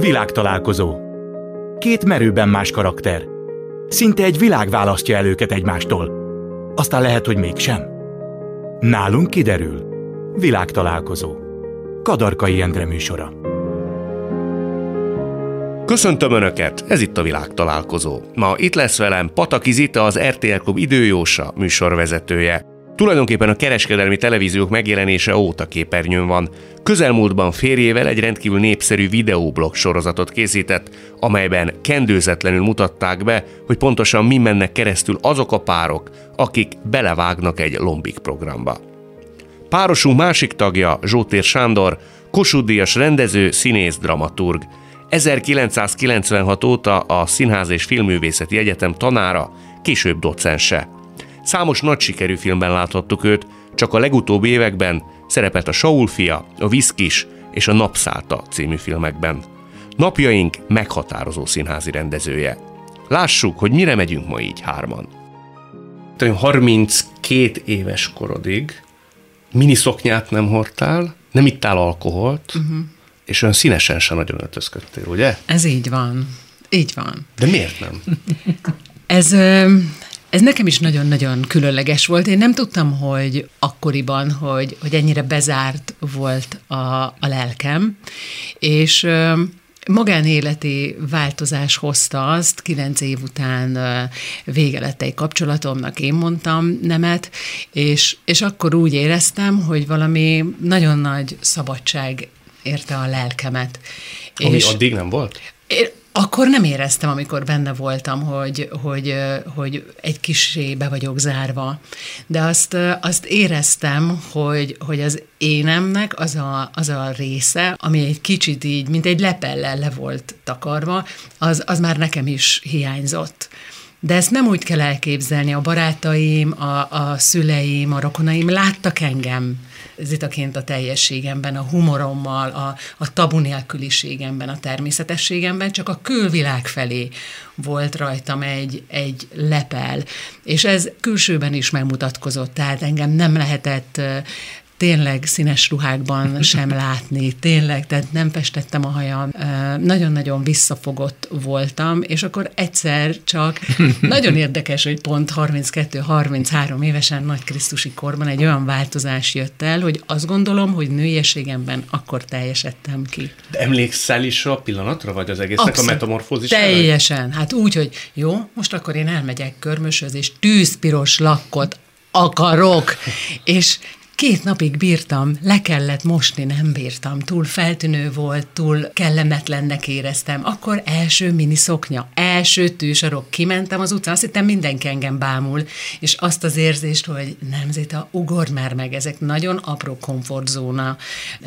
Világtalálkozó. Két merőben más karakter. Szinte egy világ választja el őket egymástól. Aztán lehet, hogy mégsem. Nálunk kiderül. Világtalálkozó. Kadarkai Endre műsora. Köszöntöm Önöket! Ez itt a Világtalálkozó. Ma itt lesz velem Pataki Zita, az RTL Klub időjósa műsorvezetője. Tulajdonképpen a kereskedelmi televíziók megjelenése óta képernyőn van. Közelmúltban férjével egy rendkívül népszerű videóblog sorozatot készített, amelyben kendőzetlenül mutatták be, hogy pontosan mi mennek keresztül azok a párok, akik belevágnak egy lombik programba. Párosunk másik tagja, Zsótér Sándor, Kossuth Díjas rendező, színész, dramaturg. 1996 óta a Színház és Filmművészeti Egyetem tanára, később docense. Számos nagy sikerű filmben láthattuk őt, csak a legutóbbi években szerepelt a Saul fia, a Viszkis és a Napszálta című filmekben. Napjaink meghatározó színházi rendezője. Lássuk, hogy mire megyünk ma így hárman. 32 éves korodig miniszoknyát nem hordtál, nem ittál alkoholt, és olyan színesen sem nagyon öltözködtél, ugye? Ez így van. Így van. De miért nem? Ez nekem is nagyon-nagyon különleges volt. Én nem tudtam, hogy akkoriban, hogy ennyire bezárt volt a lelkem, és magánéleti változás hozta azt, 9 év után vége lett egy kapcsolatomnak, én mondtam nemet, és akkor úgy éreztem, hogy valami nagyon nagy szabadság érte a lelkemet. Ami és addig nem volt? Akkor nem éreztem, amikor benne voltam, hogy egy kissé be vagyok zárva. De azt éreztem, hogy az énemnek az a része, ami egy kicsit így, mint egy lepellel le volt takarva, az már nekem is hiányzott. De ezt nem úgy kell elképzelni. A barátaim, a szüleim, a rokonaim láttak engem Zitaként a teljességemben, a humorommal, a tabu nélküliségemben, a természetességemben, csak a külvilág felé volt rajtam egy lepel. És ez külsőben is megmutatkozott, tehát engem nem lehetett tényleg színes ruhákban sem látni, tényleg, tehát nem festettem a hajam, nagyon-nagyon visszafogott voltam, és akkor egyszer csak, nagyon érdekes, hogy pont 32-33 évesen nagy krisztusi korban egy olyan változás jött el, hogy azt gondolom, hogy nőiességemben akkor teljesedtem ki. De emlékszel is a pillanatra, vagy az egésznek abszett, a metamorfózisra? Teljesen, hát úgy, hogy jó, most akkor én elmegyek körmöshöz, és tűzpiros lakkot akarok, és 2 napig bírtam, le kellett mosni, nem bírtam, túl feltűnő volt, túl kellemetlennek éreztem. Akkor első miniszoknya, első tűsarok, kimentem az utcán, azt hittem mindenki engem bámul, és azt az érzést, hogy nem, Zita, ugorj már meg, ezek nagyon apró komfortzóna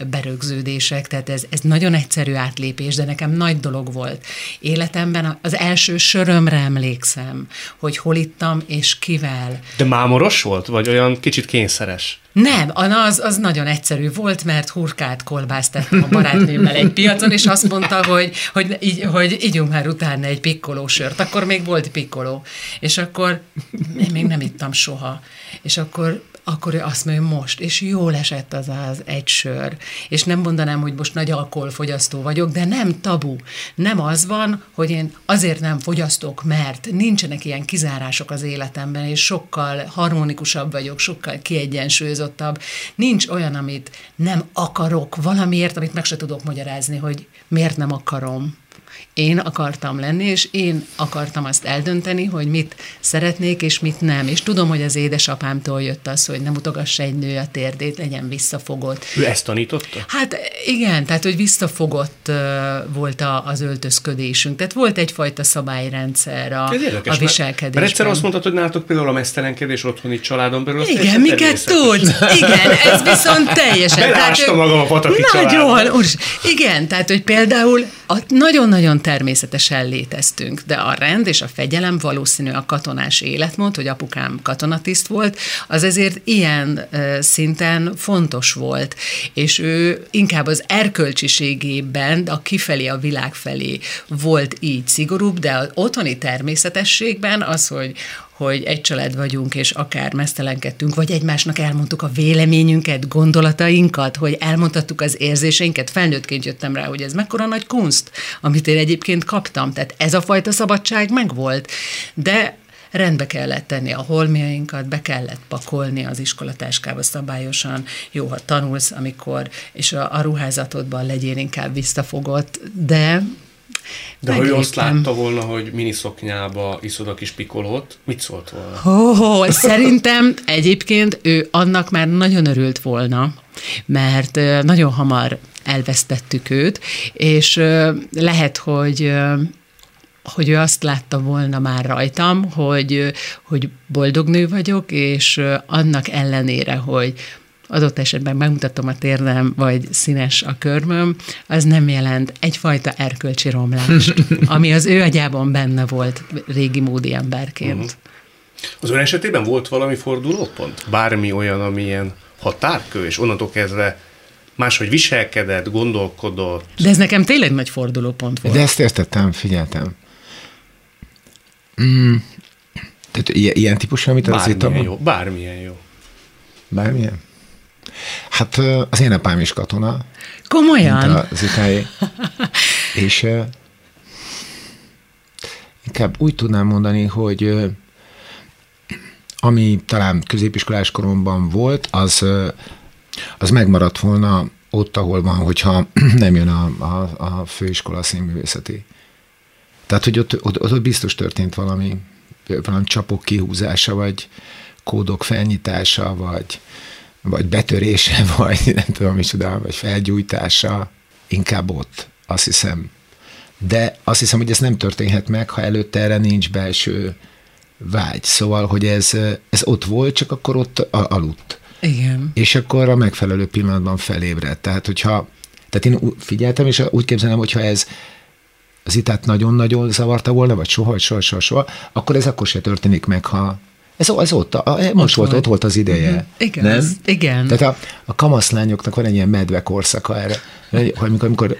berögződések, tehát ez nagyon egyszerű átlépés, de nekem nagy dolog volt. Életemben az első sörömre emlékszem, hogy hol ittam és kivel. De mámoros volt, vagy olyan kicsit kényszeres? Nem, az nagyon egyszerű volt, mert hurkát kolbásztettem a barátnőmmel egy piacon, és azt mondta, hogy ígyunk már utána egy pikkoló sört. Akkor még volt pikkoló. És akkor én még nem ittam soha. És akkor azt mondja, most, és jól esett az egy sör. És nem mondanám, hogy most nagy alkoholfogyasztó vagyok, de nem tabu. Nem az van, hogy én azért nem fogyasztok, mert nincsenek ilyen kizárások az életemben, és sokkal harmonikusabb vagyok, sokkal kiegyensúlyozottabb. Nincs olyan, amit nem akarok valamiért, amit meg se tudok magyarázni, hogy miért nem akarom. Én akartam lenni, és én akartam azt eldönteni, hogy mit szeretnék, és mit nem. És tudom, hogy az édesapámtól jött az, hogy nem utogass egy nő a térdét, legyen visszafogott. Ő ezt tanította? Hát igen, tehát, hogy visszafogott volt az öltözködésünk. Tehát volt egyfajta szabályrendszer a viselkedésben. Mert egyszer azt mondtad, hogy nálatok például a mesztelenkedés otthoni családon belül. Igen, miket tudsz? Igen, ez viszont teljesen. Belásta magam a Pataki családon. Igen, tehát, hogy például nagyon-nagyon természetesen léteztünk, de a rend és a fegyelem valószínű a katonás életmód, hogy apukám katonatiszt volt, az ezért ilyen szinten fontos volt, és ő inkább az erkölcsiségében, a kifelé, a világ felé volt így szigorúbb, de az otthoni természetességben az, hogy hogy egy család vagyunk, és akár meztelenkedtünk, vagy egymásnak elmondtuk a véleményünket, gondolatainkat, hogy elmondhattuk az érzéseinket. Felnőttként jöttem rá, hogy ez mekkora nagy kunst, amit én egyébként kaptam. Tehát ez a fajta szabadság megvolt, de rendbe kellett tenni a holmiainkat, be kellett pakolni az iskolatáskába szabályosan, jó, ha tanulsz, amikor, és a ruházatodban legyél inkább visszafogott, de ha ő azt látta volna, hogy miniszoknyába iszod a kis pikolót, mit szólt volna? Szerintem egyébként ő annak már nagyon örült volna, mert nagyon hamar elvesztettük őt, és lehet, hogy ő azt látta volna már rajtam, hogy boldog nő vagyok, és annak ellenére, hogy adott esetben megmutatom a térdem, vagy színes a körmöm, az nem jelent egyfajta erkölcsi romlást, ami az ő agyában benne volt régi módi emberként. Uh-huh. Az ön esetében volt valami fordulópont? Bármi olyan, amilyen határkő, és onnantól kezdve máshogy viselkedett, gondolkodott? De ez nekem tényleg nagy fordulópont volt. De ezt értettem, figyeltem. Tehát ilyen típusú, amit azért jó. Bármilyen jó. Bármilyen? Hát az én apám is katona. Komolyan? És inkább úgy tudnám mondani, hogy ami talán középiskolás koromban volt, az megmaradt volna ott, ahol van, hogyha nem jön a főiskola színművészeti. Tehát, hogy ott biztos történt valami csapok kihúzása, vagy kódok felnyitása, vagy betörése, vagy nem tudom micsoda, vagy felgyújtása, inkább ott, azt hiszem. De azt hiszem, hogy ez nem történhet meg, ha előtte erre nincs belső vágy. Szóval, hogy ez ott volt, csak akkor ott aludt. Igen. És akkor a megfelelő pillanatban felébredt. Tehát én figyeltem, és úgy képzelem, hogyha ez az itát nagyon-nagyon zavarta volna, vagy soha, akkor ez akkor se történik meg, ha ez ott, ott volt az ideje. Uh-huh. Igen, nem? Igen. Tehát a kamaszlányoknak van egy ilyen medve korszaka erre, amikor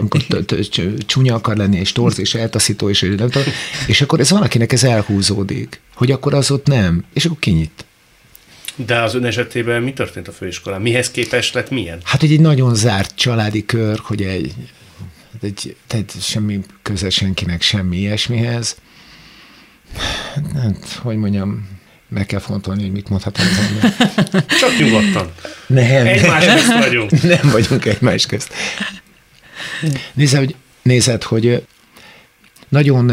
csúnya akar lenni, és torz, és eltaszító, és akkor ez van, akinek ez elhúzódik, hogy akkor az ott nem, és akkor kinyit. De az ön esetében mi történt a főiskolán? Mihez képest lett milyen? Hát, hogy egy nagyon zárt családi kör, hogy semmi köze senkinek semmi ilyesmihez. Hát, hogy mondjam, meg kell fontolni, hogy mit mondhatom az ember. Csak nyugodtan. Nem. Egymás közt vagyunk. Nem vagyunk egymás közt. Nézed, hogy nagyon,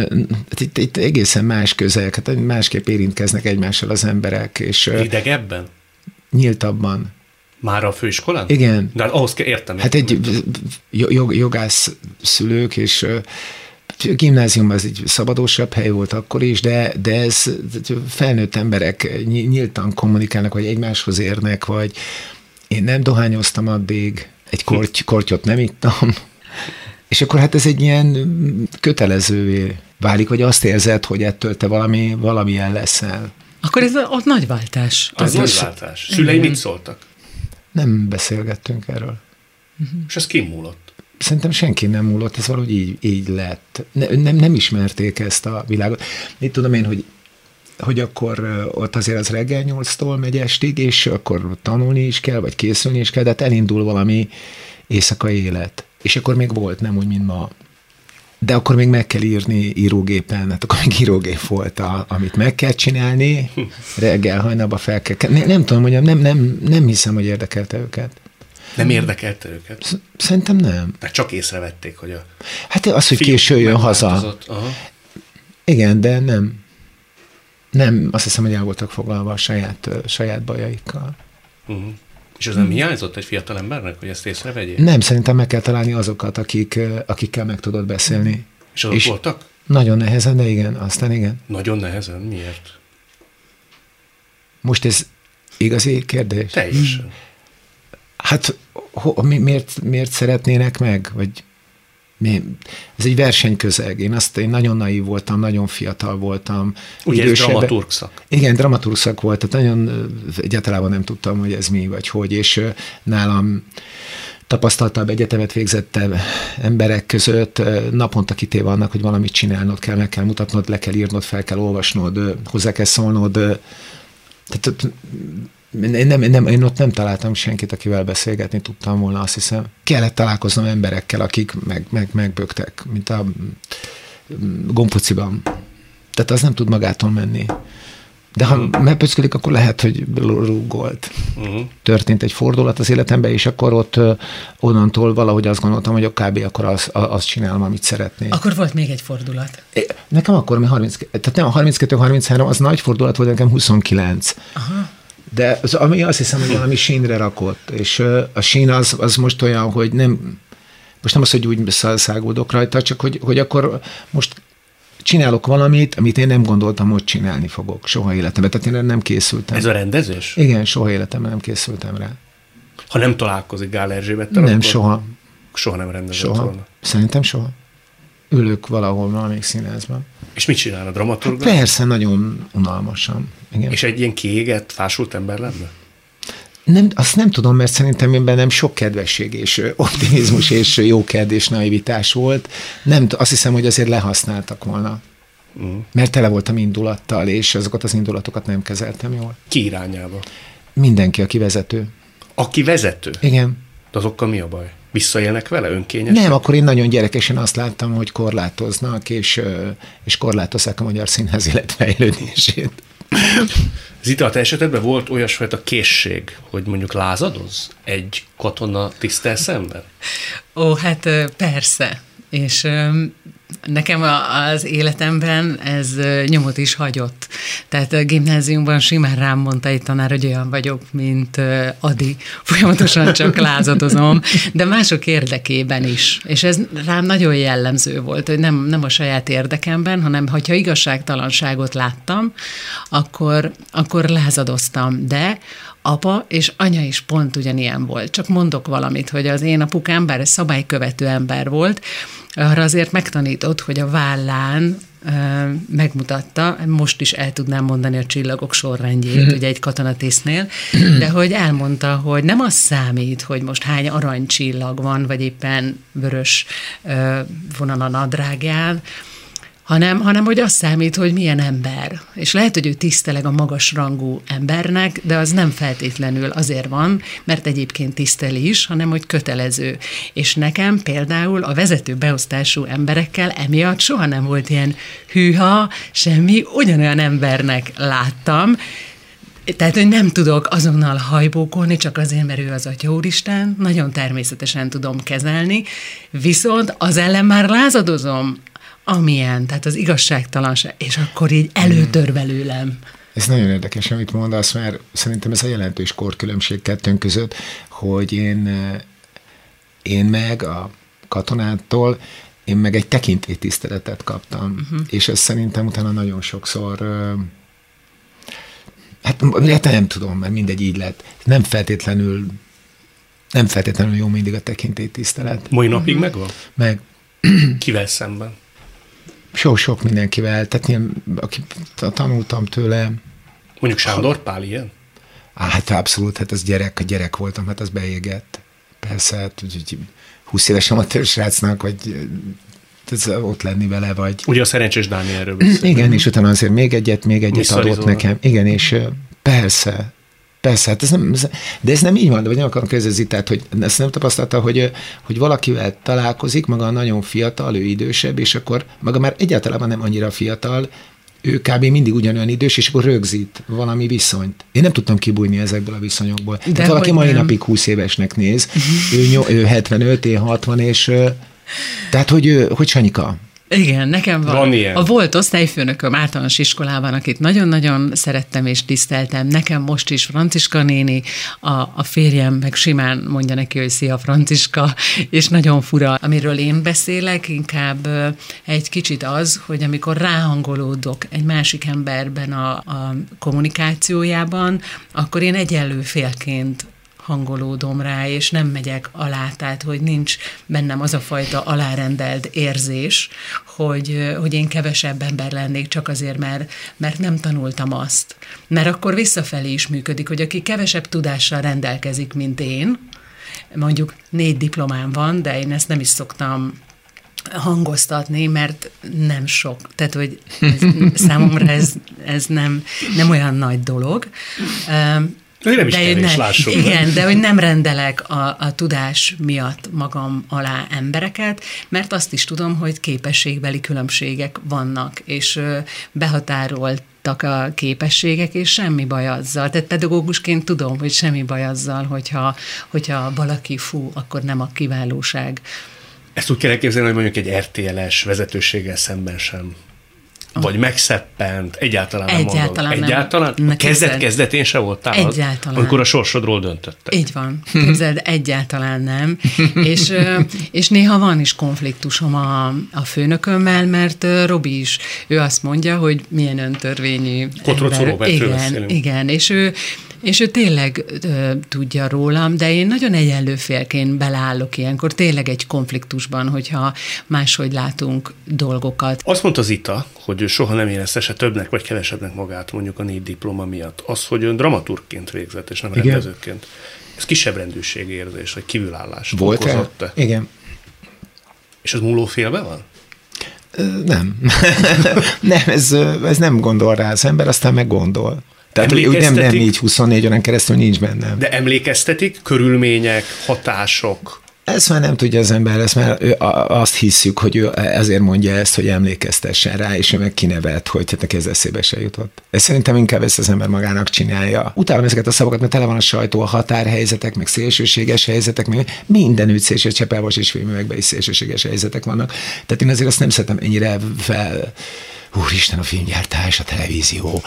itt egészen más közeg, hát másképp érintkeznek egymással az emberek. És idegebben? Nyíltabban. Már a főiskolán? Igen. De ahhoz kell értem. Hát egy jogász szülők, és a gimnázium az egy szabadósabb hely volt akkor is, de ez felnőtt emberek nyíltan kommunikálnak, vagy egymáshoz érnek, vagy én nem dohányoztam addig, egy kortyot nem ittam, és akkor hát ez egy ilyen kötelezővé válik, vagy azt érzed, hogy ettől te valamilyen leszel. Akkor ez ott nagy váltás. Az nagy váltás. Szülei mit szóltak? Nem beszélgettünk erről. Uh-huh. És ez kimúlott? Szerintem senki nem múlott, ez valahogy így lett. Nem ismerték ezt a világot. Itt tudom én, hogy akkor ott azért az reggel 8-tól megy estig, és akkor tanulni is kell, vagy készülni is kell, de hát elindul valami éjszakai élet. És akkor még volt, nem úgy, mint ma. De akkor még meg kell írni írógépen, hát akkor még írógép volt, amit meg kell csinálni, reggel, hajnalba fel kell. Nem tudom, mondjam, nem hiszem, hogy érdekelte őket. Nem érdekelte őket? Szerintem nem. Mert csak észrevették, hogy a... Hát az, hogy késő jön haza. Igen, de nem. Nem, azt hiszem, hogy el voltak foglalva a saját bajaikkal. Uh-huh. És az nem hiányzott egy fiatal embernek, hogy ezt észrevegyék? Nem, szerintem meg kell találni azokat, akikkel meg tudod beszélni. És azok voltak? Nagyon nehezen, de igen, aztán igen. Nagyon nehezen? Miért? Most ez igazi kérdés? Teljesen. Hát miért szeretnének meg? Vagy mi? Ez egy versenyközeg. Én nagyon naív voltam, nagyon fiatal voltam. Ugye ez dramaturgszak. Igen, dramaturgszak volt, tehát egyáltalában nem tudtam, hogy ez mi, vagy hogy, és nálam tapasztaltabb, egyetemet végzettebb emberek között naponta kitéve annak, hogy valamit csinálnod kell, meg kell mutatnod, le kell írnod, fel kell olvasnod, hozzá kell szólnod. Tehát én ott nem találtam senkit, akivel beszélgetni tudtam volna, azt hiszem. Kellett találkoznom emberekkel, akik megböktek, mint a gomfociban. Tehát az nem tud magától menni. De ha megpöckölik, akkor lehet, hogy rúgolt. Történt egy fordulat az életemben, és akkor ott onnantól valahogy azt gondoltam, hogy kb. Akkor azt csinálom, amit szeretnék. Akkor volt még egy fordulat. Nekem akkor, tehát nem a 32-33, az nagy fordulat volt, nekem 29. Aha. De az, ami azt hiszem, hogy valami sínre rakott. És a sín az most olyan, hogy most nem az, hogy úgy szágódok rajta, csak hogy akkor most csinálok valamit, amit én nem gondoltam, hogy csinálni fogok soha életemben. Tehát én nem készültem. Ez a rendezés? Igen, soha életemben nem készültem rá. Ha nem találkozik Gál Erzsébettel, nem, soha. Soha nem rendezett volna. Szerintem soha. Ülök valahol valamelyik színházban. És mit csinál a dramaturg? Hát persze, nagyon unalmasan. Igen. És egy ilyen kiégett, fásult ember lenne? Nem, azt nem tudom, mert szerintem én bennem sok kedvesség és optimizmus és jókedv és naivitás volt. Nem, azt hiszem, hogy azért lehasználtak volna. Mert tele voltam indulattal, és azokat az indulatokat nem kezeltem jól. Ki irányába? Mindenki, aki vezető. Aki vezető? Igen. De azokkal mi a baj? Visszaélnek vele önkényesen? Nem, akkor én nagyon gyerekesen azt láttam, hogy korlátoznak, és korlátozzák a magyar színház életfejlődését. Zita, a te esetedben volt olyasfajta készség, hogy mondjuk lázadoz egy katona tisztel szemben? Ó, hát persze. És nekem az életemben ez nyomot is hagyott. Tehát a gimnáziumban simán rám mondta egy tanár, hogy olyan vagyok, mint Adi. Folyamatosan csak lázadozom, de mások érdekében is. És ez rám nagyon jellemző volt, hogy nem a saját érdekemben, hanem hogyha igazságtalanságot láttam, akkor lázadoztam. De apa és anya is pont ugyanilyen volt. Csak mondok valamit, hogy az én apukám, bár egy szabálykövető ember volt, arra azért megtanított, hogy a vállán megmutatta, most is el tudnám mondani a csillagok sorrendjét, ugye egy katonatisztnél, de hogy elmondta, hogy nem az számít, hogy most hány aranycsillag van, vagy éppen vörös vonal a nadrágján, hanem hogy az számít, hogy milyen ember. És lehet, hogy ő tiszteleg a magasrangú embernek, de az nem feltétlenül azért van, mert egyébként tiszteli is, hanem hogy kötelező. És nekem például a vezető beosztású emberekkel emiatt soha nem volt ilyen hűha, semmi, ugyanolyan embernek láttam. Tehát, hogy nem tudok azonnal hajbókolni, csak azért, mert ő az Atya Úristen, nagyon természetesen tudom kezelni, viszont az ellen már lázadozom, amilyen, tehát az igazságtalanság, és akkor így előtör belőlem. Ez nagyon érdekes, amit mondasz, mert szerintem ez a jelentős korkülönbség kettőnk között, hogy én meg a katonától, én meg egy tekintélytiszteletet kaptam, és ez szerintem utána nagyon sokszor, hát nem tudom, mert mindegy így lett. Nem feltétlenül jó mindig a tekintélytisztelet. Mai napig megvan? Meg. Kivel szemben? Sok mindenkivel, tehát én, aki tanultam tőle. Mondjuk Sándor Pál ilyen? Hát abszolút, hát az gyerek voltam, hát az beégett. Persze, hát 20 évesen a törzsrácnak, vagy ott lenni vele, vagy... Ugye a Szerencsés Dánielről beszélünk. Igen, és utána azért még egyet adott nekem. Igen, és persze, hát ez nem így van, vagy nem akarom kérdezni, tehát hogy ezt nem tapasztalta, hogy valakivel találkozik, maga nagyon fiatal, ő idősebb, és akkor maga már egyáltalában nem annyira fiatal, ő kb. Mindig ugyanolyan idős, és akkor rögzít valami viszonyt. Én nem tudtam kibújni ezekből a viszonyokból. Tehát valaki mai napig 20 évesnek néz, ő 75, én 60, és tehát hogy Sanyika. Igen, nekem van. A volt osztályfőnököm általános iskolában, akit nagyon-nagyon szerettem és tiszteltem, nekem most is Franciska néni, a férjem meg simán mondja neki, hogy szia Franciska, és nagyon fura. Amiről én beszélek, inkább egy kicsit az, hogy amikor ráhangolódok egy másik emberben a kommunikációjában, akkor én egyenlő félként hangolódom rá, és nem megyek alá, tehát hogy nincs bennem az a fajta alárendelt érzés, hogy én kevesebb ember lennék csak azért, mert nem tanultam azt. Mert akkor visszafelé is működik, hogy aki kevesebb tudással rendelkezik, mint én, mondjuk 4 diplomám van, de én ezt nem is szoktam hangoztatni, mert nem sok. Tehát, hogy számomra ez nem olyan nagy dolog. Nem is kevés, lássuk. Igen, de hogy nem rendelek a tudás miatt magam alá embereket, mert azt is tudom, hogy képességbeli különbségek vannak, és behatároltak a képességek, és semmi baj azzal. Tehát pedagógusként tudom, hogy semmi baj azzal, hogyha valaki fú, akkor nem a kiválóság. Ezt úgy kell elképzelni, hogy mondjuk egy RTL-es vezetőséggel szemben sem. Vagy megszeppent, egyáltalán nem. Kezdetén se voltál egyáltalán. Amikor a sorsodról döntöttek. Így van, képzeld, egyáltalán nem. és néha van is konfliktusom a főnökömmel, mert Robi is, ő azt mondja, hogy milyen öntörvényi ember. Igen, és ő tényleg tudja rólam, de én nagyon egyenlő félként beleállok ilyenkor, tényleg egy konfliktusban, hogyha máshogy látunk dolgokat. Azt mondta Zita, hogy ő soha nem érezte se többnek vagy kevesebbnek magát mondjuk a 4 diploma miatt. Az, hogy ön dramaturgként végzett, és nem rendezőként. Ez kisebb rendőrségi érzés, vagy kívülállás. Volt-e? Igen. És az múlófélben van? Nem. Nem, ez nem gondol rá az ember, aztán meggondol. Tehát úgy nem így 24 órán keresztül nincs bennem. De emlékeztetik? Körülmények, hatások? Ezt már nem tudja az ember, ezt már azt hiszük, hogy ő azért mondja ezt, hogy emlékeztessen rá, és ő meg kinevelt, hogy neki ez eszébe se jutott. Ez szerintem inkább ezt az ember magának csinálja. Utálom ezeket a szavakat, mert tele van a sajtó, a határhelyzetek, meg szélsőséges helyzetek, meg mindenütt szélsőséges, Csepelvas és filmekben is szélsőséges helyzetek vannak. Tehát én azért azt nem szeretem ennyire fel... Úristen, a filmgyártás, a televízió,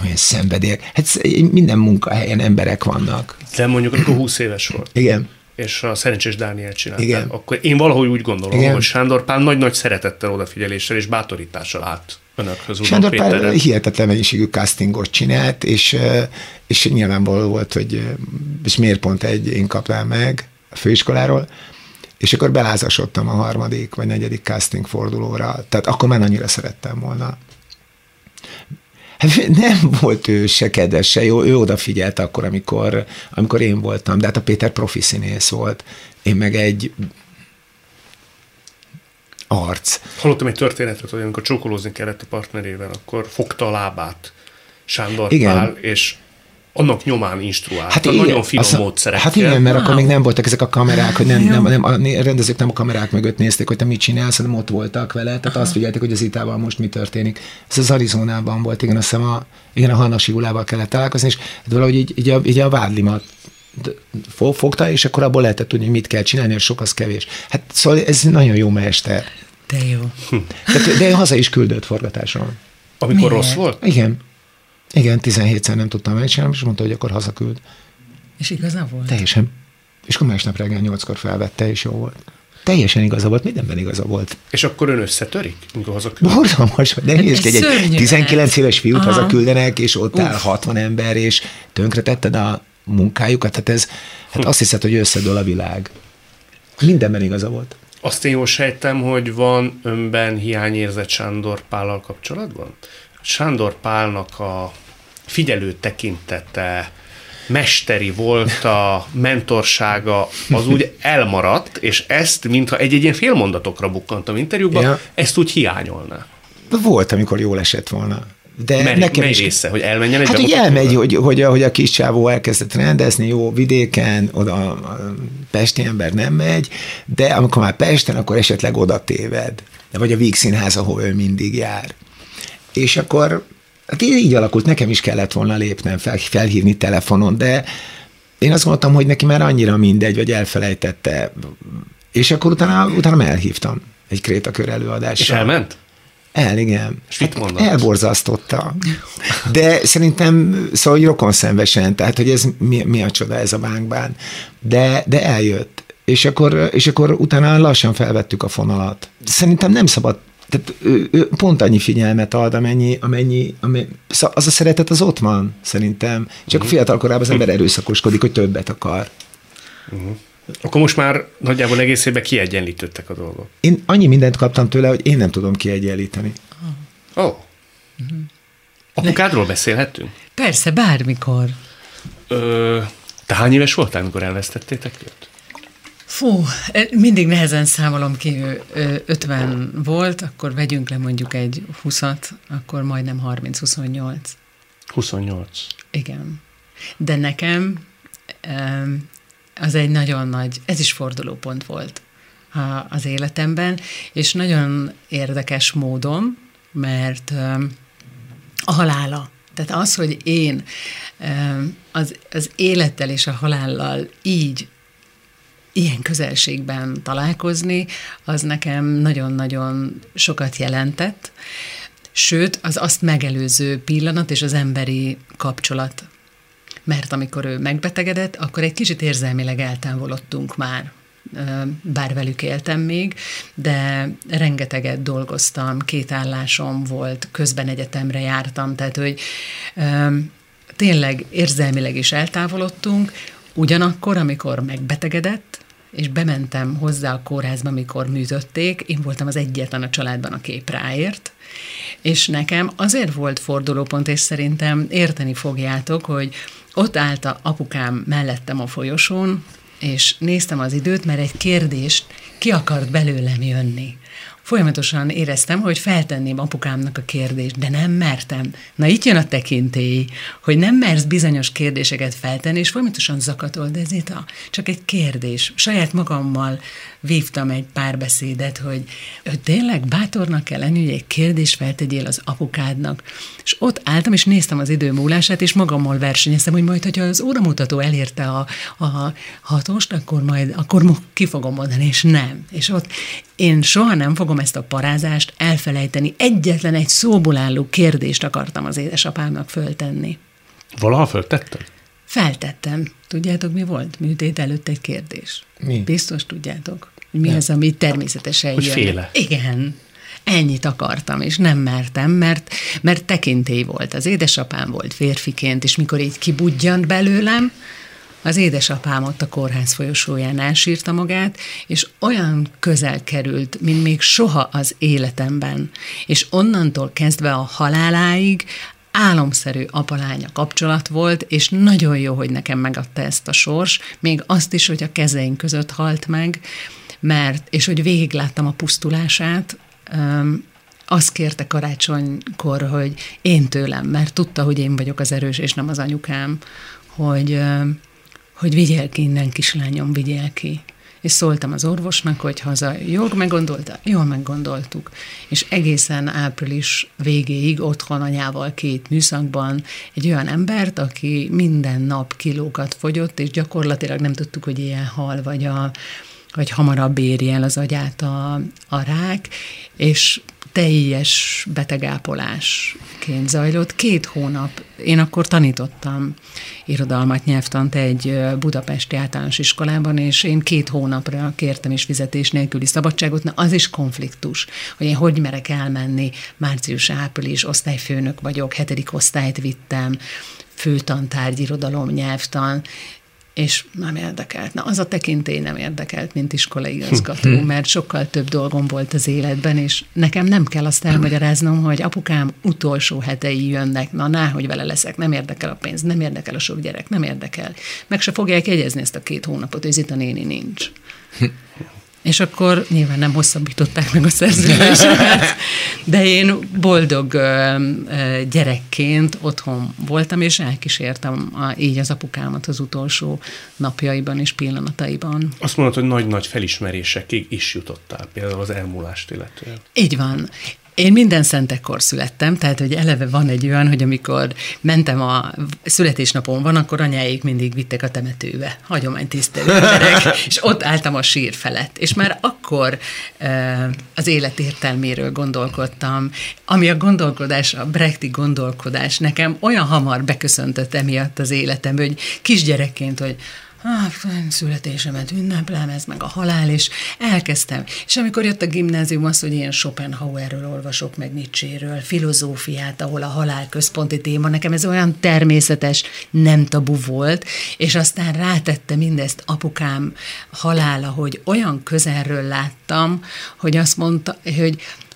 milyen szenvedélyek. Hát minden munkahelyen emberek vannak. De mondjuk, amikor 20 éves volt. Igen. És a Szerencsés Dániel csinálta. Akkor én valahogy úgy gondolom, igen, hogy Sándor Pál nagy-nagy szeretettel, odafigyeléssel és bátorítással állt önökhöz. Sándor Pál hihetetlen mennyiségű castingot csinált, és nyilvánvaló volt, hogy és miért pont én kaptam meg a főiskoláról, és akkor belázasodtam a 3. vagy 4. casting fordulóra, tehát akkor már annyira szerettem volna. Hát nem volt ő se kedves, se jó, ő odafigyelt akkor, amikor én voltam, de hát a Péter profi színész volt, én meg egy arc. Hallottam egy történetet, hogy amikor csókolózni kellett a partnerével, akkor fogta a lábát Sándor Pál, és annak nyomán instruálta, hát nagyon finom módszerekkel. Hát igen, mert akkor még nem voltak ezek a kamerák, hogy a rendezők nem a kamerák mögött nézték, hogy te mit csinálsz, hanem ott voltak vele, tehát azt figyelték, hogy az Zitával most mi történik. Ez az Arizonában volt, igen, azt hiszem a Hanna Schiggulával kellett találkozni, és hát valahogy így a vádlimat fogta, és akkor abból lehetett tudni, hogy mit kell csinálni, és sok az kevés. Hát szóval ez nagyon jó mester. De jó. De haza is küldött forgatáson. Amikor rossz volt? Igen, 17-szer nem tudtam megcsinálni, és mondta, hogy akkor hazaküld. És igaza volt? Teljesen. És akkor másnap reggel 8-kor felvette, és jó volt. Teljesen igaza volt, mindenben igaza volt. És akkor ön összetörik, mikor hazaküld? Borzalmas, de egy 19 éves fiút hazaküldenek, és ott áll 60 ember, és tönkretetted a munkájukat. Hát azt hiszed, hogy összedől a világ. Mindenben igaza volt. Azt én jól sejtem, hogy van önben hiányérzet Sándor Pállal kapcsolatban? Sándor Pálnak a figyelő tekintete, mesteri volt a mentorsága, az úgy elmaradt, és ezt, mintha egy ilyen félmondatokra bukkantam interjúban, ezt úgy hiányolná. Volt, amikor jól esett volna. De nekem is része, hogy elmenjen egy bemutatóra? Hát elmegy, hogy a kis csávó elkezdett rendezni, jó, vidéken, oda a pesti ember nem megy, de amikor már Pesten, akkor esetleg oda téved. De vagy a Vígszínház, ahol ő mindig jár. És akkor hát így alakult, nekem is kellett volna lépnem, felhívni telefonon, de én azt gondoltam, hogy neki már annyira mindegy, vagy elfelejtette. És akkor utána elhívtam egy Kréta-kör előadással. És elment? Igen. És mit mondott? Elborzasztotta. De szerintem, szóval rokonszenvesen, tehát hogy ez mi a csoda ez a bánkban. De eljött. És akkor utána lassan felvettük a fonalat. Szerintem nem szabad. Tehát ő pont annyi figyelmet ad, amennyi szóval az a szeretet az ott van, szerintem. Csak fiatal korában az ember erőszakoskodik, hogy többet akar. Akkor most már nagyjából egész évben kiegyenlítődtek a dolgok. Én annyi mindent kaptam tőle, hogy én nem tudom kiegyenlíteni. Apukádról beszélhetünk? Persze, bármikor. Te hány éves voltál, amikor elvesztettétek őt? Fú, mindig nehezen számolom ki, 50 volt, akkor vegyünk le mondjuk egy 20-at, akkor majdnem 30, 28. 28. Igen. De nekem az egy nagyon nagy, ez is fordulópont volt az életemben, és nagyon érdekes módon, mert a halála, tehát az, hogy én az élettel és a halállal így, ilyen közelségben találkozni, az nekem nagyon-nagyon sokat jelentett, sőt, az azt megelőző pillanat és az emberi kapcsolat. Mert amikor ő megbetegedett, akkor egy kicsit érzelmileg eltávolodtunk már, bár velük éltem még, de rengeteget dolgoztam, 2 állásom volt, közben egyetemre jártam, tehát hogy tényleg érzelmileg is eltávolodtunk. Ugyanakkor, amikor megbetegedett, és bementem hozzá a kórházba, amikor műtötték, én voltam az egyetlen a családban, a kép ráért, és nekem azért volt fordulópont, és szerintem érteni fogjátok, hogy ott állt a apukám mellettem a folyosón, és néztem az időt, mert egy kérdést ki akart belőlem jönni. Folyamatosan éreztem, hogy feltenném apukámnak a kérdést, de nem mertem. Na, itt jön a tekintély, hogy nem mersz bizonyos kérdéseket feltenni, és folyamatosan zakatol, de Zita, csak egy kérdés. Saját magammal vívtam egy párbeszédet, hogy tényleg bátornak kell lenni, hogy egy kérdést feltegyél az apukádnak. És ott álltam, és néztem az idő múlását, és magammal versenyeztem, hogy majd, hogyha az óramutató elérte a 6-ost, akkor ki fogom mondani, és nem. És ott én soha nem fogom ezt a parázást elfelejteni. Egyetlen egy szóból álló kérdést akartam az édesapámnak föltenni. Valaha föltettem? Feltettem. Tudjátok, mi volt? Műtét előtt egy kérdés. Mi? Biztos tudjátok. Mi nem. Az, ami természetesen jön. Hogy féle. Igen. Ennyit akartam, és nem mertem, mert tekintély volt. Az édesapám volt férfiként, és mikor így kibudjant belőlem, az édesapám ott a kórház folyosóján elsírta magát, és olyan közel került, mint még soha az életemben. És onnantól kezdve a haláláig álomszerű apalánya kapcsolat volt, és nagyon jó, hogy nekem megadta ezt a sors, még azt is, hogy a kezeink között halt meg, és hogy végigláttam a pusztulását. Azt kérte karácsonykor, hogy én tőlem, mert tudta, hogy én vagyok az erős, és nem az anyukám, hogy vigyél ki innen, kislányom, vigyél ki. És szóltam az orvosnak, hogy haza jól meggondolta? Jól meggondoltuk. És egészen április végéig otthon anyával 2 műszakban egy olyan embert, aki minden nap kilókat fogyott, és gyakorlatilag nem tudtuk, hogy ilyen hal, vagy hamarabb éri el az agyát a rák, és teljes betegápolásként zajlott. 2 hónap, én akkor tanítottam irodalmat, nyelvtant egy budapesti általános iskolában, és én 2 hónapra kértem is fizetés nélküli szabadságot. Na, az is konfliktus, hogy én hogy merek elmenni, március-április, osztályfőnök vagyok, 7. osztályt vittem, főtantárgy, irodalom, nyelvtan, és nem érdekelt. Na, az a tekintély nem érdekelt, mint iskolaigazgató, mert sokkal több dolgom volt az életben, és nekem nem kell azt elmagyaráznom, hogy apukám utolsó hetei jönnek, hogy vele leszek, nem érdekel a pénz, nem érdekel a sok gyerek, nem érdekel. Meg se fogják jegyezni ezt a 2 hónapot, hogy Zita néni nincs. És akkor nyilván nem hosszabbították meg a szerződésemet, de én boldog gyerekként otthon voltam, és elkísértem így az apukámat az utolsó napjaiban és pillanataiban. Azt mondod, hogy nagy-nagy felismerésekig is jutottál, például az elmúlást illetően. Így van. Én minden szentekkor születtem, tehát hogy eleve van egy olyan, hogy amikor mentem a születésnapon van, akkor anyáik mindig vittek a temetőbe, hagyománytisztelő emberek, és ott álltam a sír felett. És már akkor az élet értelméről gondolkodtam, ami a gondolkodás, a brechti gondolkodás nekem olyan hamar beköszöntött emiatt az életem, hogy kisgyerekként, hogy születésemet ünneplem, ez meg a halál, és elkezdtem. És amikor jött a gimnázium, az, hogy én Schopenhauerről olvasok, meg Nietzséről, filozófiát, ahol a halál központi téma, nekem ez olyan természetes, nem tabu volt, és aztán rátette mindezt apukám halála, hogy olyan közelről láttam, hogy azt mondta,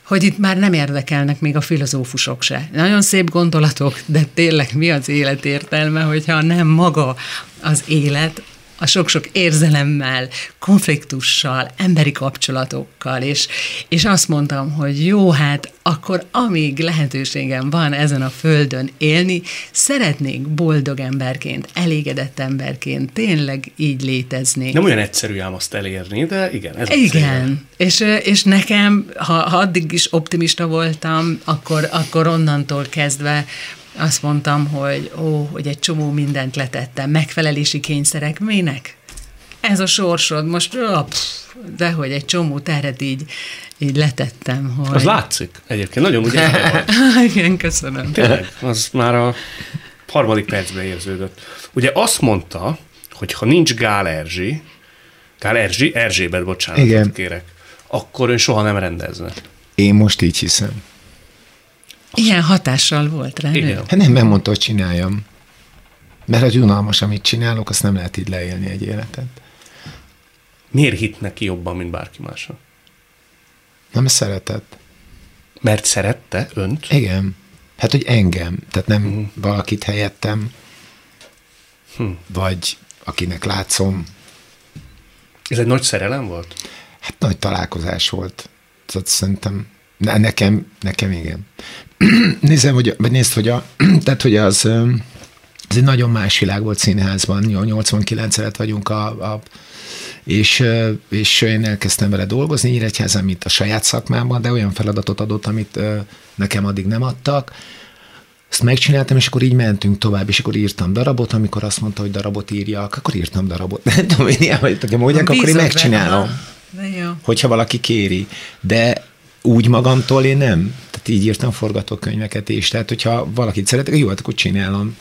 hogy itt már nem érdekelnek még a filozófusok se. Nagyon szép gondolatok, de tényleg mi az élet értelme, hogyha nem maga az élet, a sok-sok érzelemmel, konfliktussal, emberi kapcsolatokkal, és azt mondtam, hogy jó, hát akkor amíg lehetőségem van ezen a földön élni, szeretnék boldog emberként, elégedett emberként tényleg így létezni. Nem olyan egyszerű ám azt elérni, de igen. Ez igen, és nekem, ha addig is optimista voltam, akkor onnantól kezdve azt mondtam, hogy hogy egy csomó mindent letettem. Megfelelési kényszerek minek? Ez a sorsod most, de hogy egy csomó terhet így letettem. Hogy... Az látszik egyébként, nagyon úgy elhajt. Igen, köszönöm. Tényleg, az már a harmadik percben érződött. Ugye azt mondta, hogy ha nincs Gál Erzsébet, bocsánatot igen. Kérek, akkor ő soha nem rendezne. Én most így hiszem. Ilyen hatással volt rá. Hát nem megmondta, hogy csináljam. Mert hogy unalmas, amit csinálok, azt nem lehet így leélni egy életet. Miért hitt neki jobban, mint bárki másra? Nem szeretett. Mert szerette önt? Igen. Hát, hogy engem. Tehát nem valakit helyettem, vagy akinek látszom. Ez egy nagy szerelem volt? Hát nagy találkozás volt. Tehát szerintem nekem igen. Nézd, hogy ez egy nagyon más világ volt színházban. 89 élet vagyunk, és én elkezdtem vele dolgozni Nyíregyházán, mint a saját szakmámban, de olyan feladatot adott, amit nekem addig nem adtak. Azt megcsináltam, és akkor így mentünk tovább, és akkor írtam darabot, amikor azt mondta, hogy darabot írjak, akkor írtam darabot. Nem tudom, hogy akkor én megcsinálom, hogyha valaki kéri. De úgy magamtól én nem. Tehát így írtam forgatókönyveket is. Tehát, hogyha valakit szeretek, jó, akkor csinálom.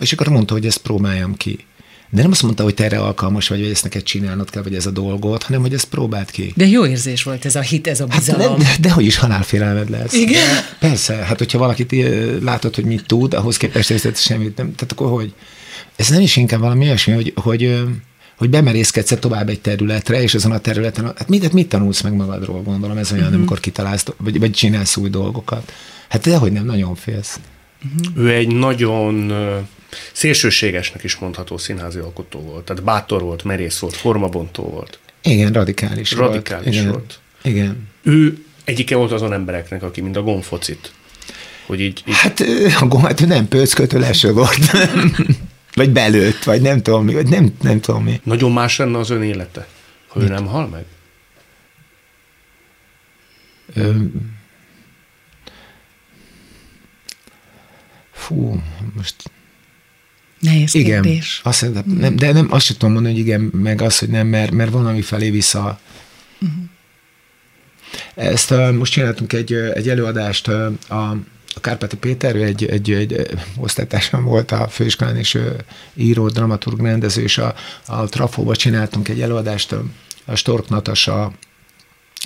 És akkor mondta, hogy ezt próbáljam ki. De nem azt mondta, hogy te erre alkalmas vagy, vagy ezt neked csinálnod kell, vagy ez a dolgot, hanem hogy ezt próbáld ki. De jó érzés volt ez a hit, ez a bizalom. Hát de hogy is halálfélelmed lesz. Igen? De persze, hát hogyha valakit látod, hogy mit tud, ahhoz képest érzed semmit nem. Tehát akkor hogy? Ez nem is inkább valami olyasmi, hogy bemerészkedsz tovább egy területre, és azon a területen, hát mit tanulsz meg magadról, gondolom, ez olyan, amikor kitalálsz, vagy csinálsz új dolgokat. Hát dehogy nem, nagyon félsz. Ő egy nagyon szélsőségesnek is mondható színházi alkotó volt, tehát bátor volt, merész volt, formabontó volt. Igen, radikális volt. Igen. Ő egyike volt azon embereknek, aki mind a gomfocit, hogy így... Hát a gombát nem pőckötő leső volt. Vagy belőtt, vagy nem tudom mi, vagy nem tudom mi. Nagyon más lenne az ön élete, ha ő nem hal meg? Most... Nehéz igen, kérdés. Azt hiszem, de nem, azt sem tudom mondani, hogy igen, meg az, hogy nem, mert valami felé vissza. Ezt most csináltunk egy előadást a Kárpáti Péter, egy osztálytársam volt a főiskolán, és író, dramaturg, rendező, és a Trafóba csináltunk egy előadást a Stork Natasa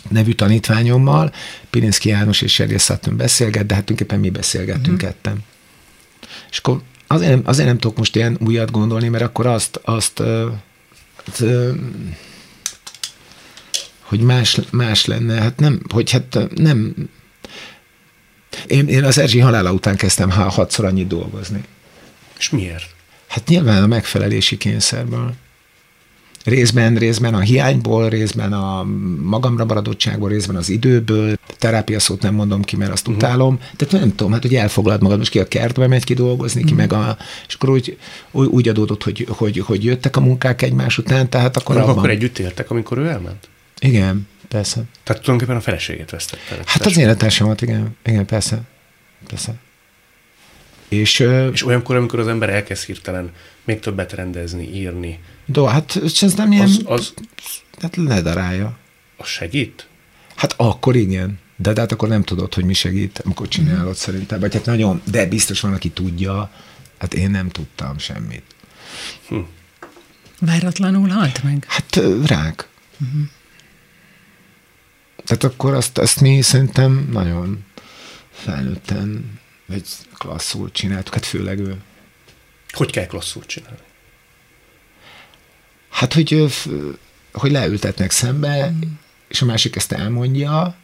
nevű tanítványommal, Pilinszky János és Seres Szilvi beszélgett, de hát tulajdonképpen mi beszélgettünk ketten. És akkor azért nem tudok most ilyen újat gondolni, mert akkor azt hogy más lenne, hát nem. Én az Erzsi halála után kezdtem 6-szor annyit dolgozni. És miért? Hát nyilván a megfelelési kényszerből. Részben a hiányból, részben a magamra maradottságból, részben az időből. Terápiaszót nem mondom ki, mert azt utálom. Tehát nem tudom, hát hogy elfoglald magad, most ki a kertbe megy ki dolgozni, ki meg a... És akkor úgy adódott, hogy jöttek a munkák egymás után, tehát akkor abban... Akkor együtt éltek, amikor ő elment? Igen, persze. Tehát tulajdonképpen a feleségét vesztette. Hát az élettársamat, igen, persze. És olyankor, amikor az ember elkezd hirtelen még többet rendezni, írni. Hát ez nem ilyen... Tehát ledarálja. Az segít? Hát akkor igen. De hát akkor nem tudod, hogy mi segít, amikor csinálod szerintem. Vagy hát nagyon, de biztos van, aki tudja. Hát én nem tudtam semmit. Váratlanul halt meg? Hát rák. Tehát akkor azt mi szerintem nagyon felnőtten, vagy klasszul csináltuk, hát főleg ő. Hogy kell klasszul csinálni? Hát, hogy leültetnek szembe, és a másik ezt elmondja,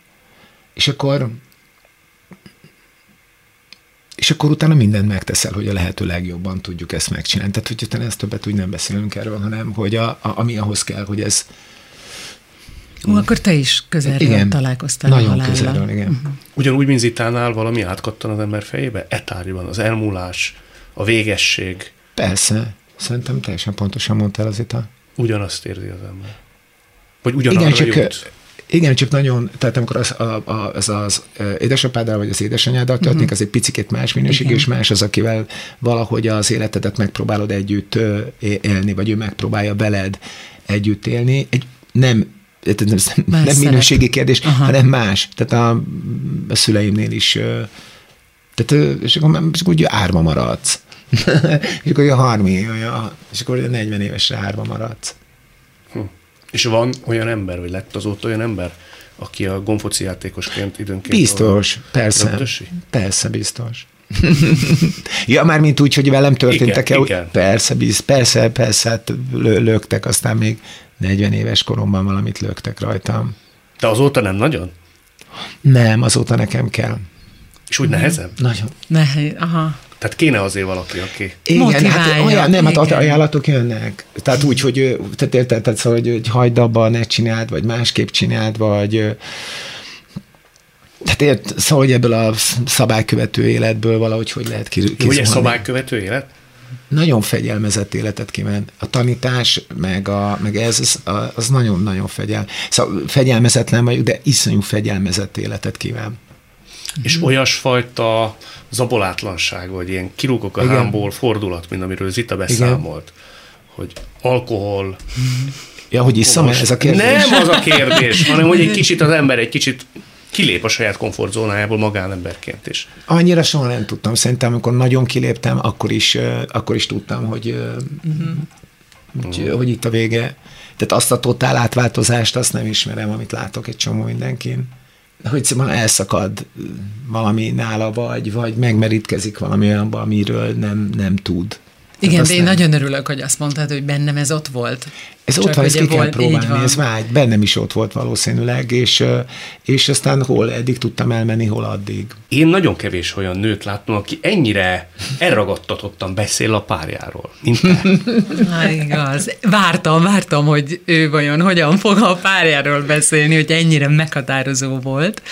és akkor És akkor utána mindent megteszel, hogy a lehető legjobban tudjuk ezt megcsinálni. Tehát, hogy utána ezt többet úgy nem beszélünk erről, hanem hogy ami ahhoz kell, hogy ez... Akkor te is közelről találkoztál a halállal. Nagyon közelről, igen. Uh-huh. Ugyanúgy, mint Zitánál, valami átkattan az ember fejébe? E tárgyban, az elmúlás, a végesség. Persze, szerintem teljesen pontosan mondtál az Zita. Ugyanazt érzi az ember. Vagy ugyanarra jut. Igen, csak nagyon, tehát amikor az édesapáddal vagy az édesanyáddal történik, az egy picikét más minőség, és más az, akivel valahogy az életedet megpróbálod együtt élni, vagy ő megpróbálja veled együtt élni. Nem minőségi kérdés, hanem más. Tehát a szüleimnél is, tehát, és akkor ugye árva maradsz. És akkor olyan 30, és akkor 40 évesre árva maradsz. És van olyan ember, vagy lett azóta olyan ember, aki a gomfoci játékosként időnként... Biztos, persze. Röptösi? Persze, biztos. Ja, mármint úgy, hogy velem történtek el. Persze, hát löktek, aztán még 40 éves koromban valamit löktek rajtam. De azóta nem nagyon? Nem, azóta nekem kell. És úgy nehezebb? Nagyon. Tehát kéne azért valaki, aki... Igen, hát olyan, nem, hát ajánlatok jönnek. Tehát úgy, hogy hogy hagyd abba, ne csináld, vagy másképp csináld, vagy... Tehát szóval, hogy ebből a szabálykövető életből valahogy hogy lehet kizuhanni. Ugye szabálykövető élet? Nagyon fegyelmezett életet kíván. A tanítás, meg ez, az nagyon-nagyon szóval fegyelmezetlen vagyok, de iszonyú fegyelmezett életet kíván. És olyasfajta zabolátlanság, vagy ilyen kirúgok a hámból fordulat, mint amiről Zita beszámolt, hogy alkohol... Ja, hogy iszom, ez a kérdés? Nem az a kérdés, hanem hogy az ember egy kicsit kilép a saját komfortzónájából magánemberként is. Annyira soha nem tudtam. Szerintem, amikor nagyon kiléptem, akkor is tudtam, hogy itt a vége. Tehát azt a totál átváltozást, azt nem ismerem, amit látok egy csomó mindenkin. Hogy szóval elszakad valami nála, vagy megmerítkezik valami olyanba, amiről nem tud. Igen, de én nagyon örülök, hogy azt mondtad, hogy bennem ez ott volt. Ez ott van, ezt ki kell próbálni, ez vágy. Bennem is ott volt valószínűleg, és aztán hol eddig tudtam elmenni, hol addig. Én nagyon kevés olyan nőt látom, aki ennyire elragadtatottan beszél a párjáról, mint te. Hát igaz. Vártam, hogy ő vajon hogyan fog a párjáról beszélni, hogy ennyire meghatározó volt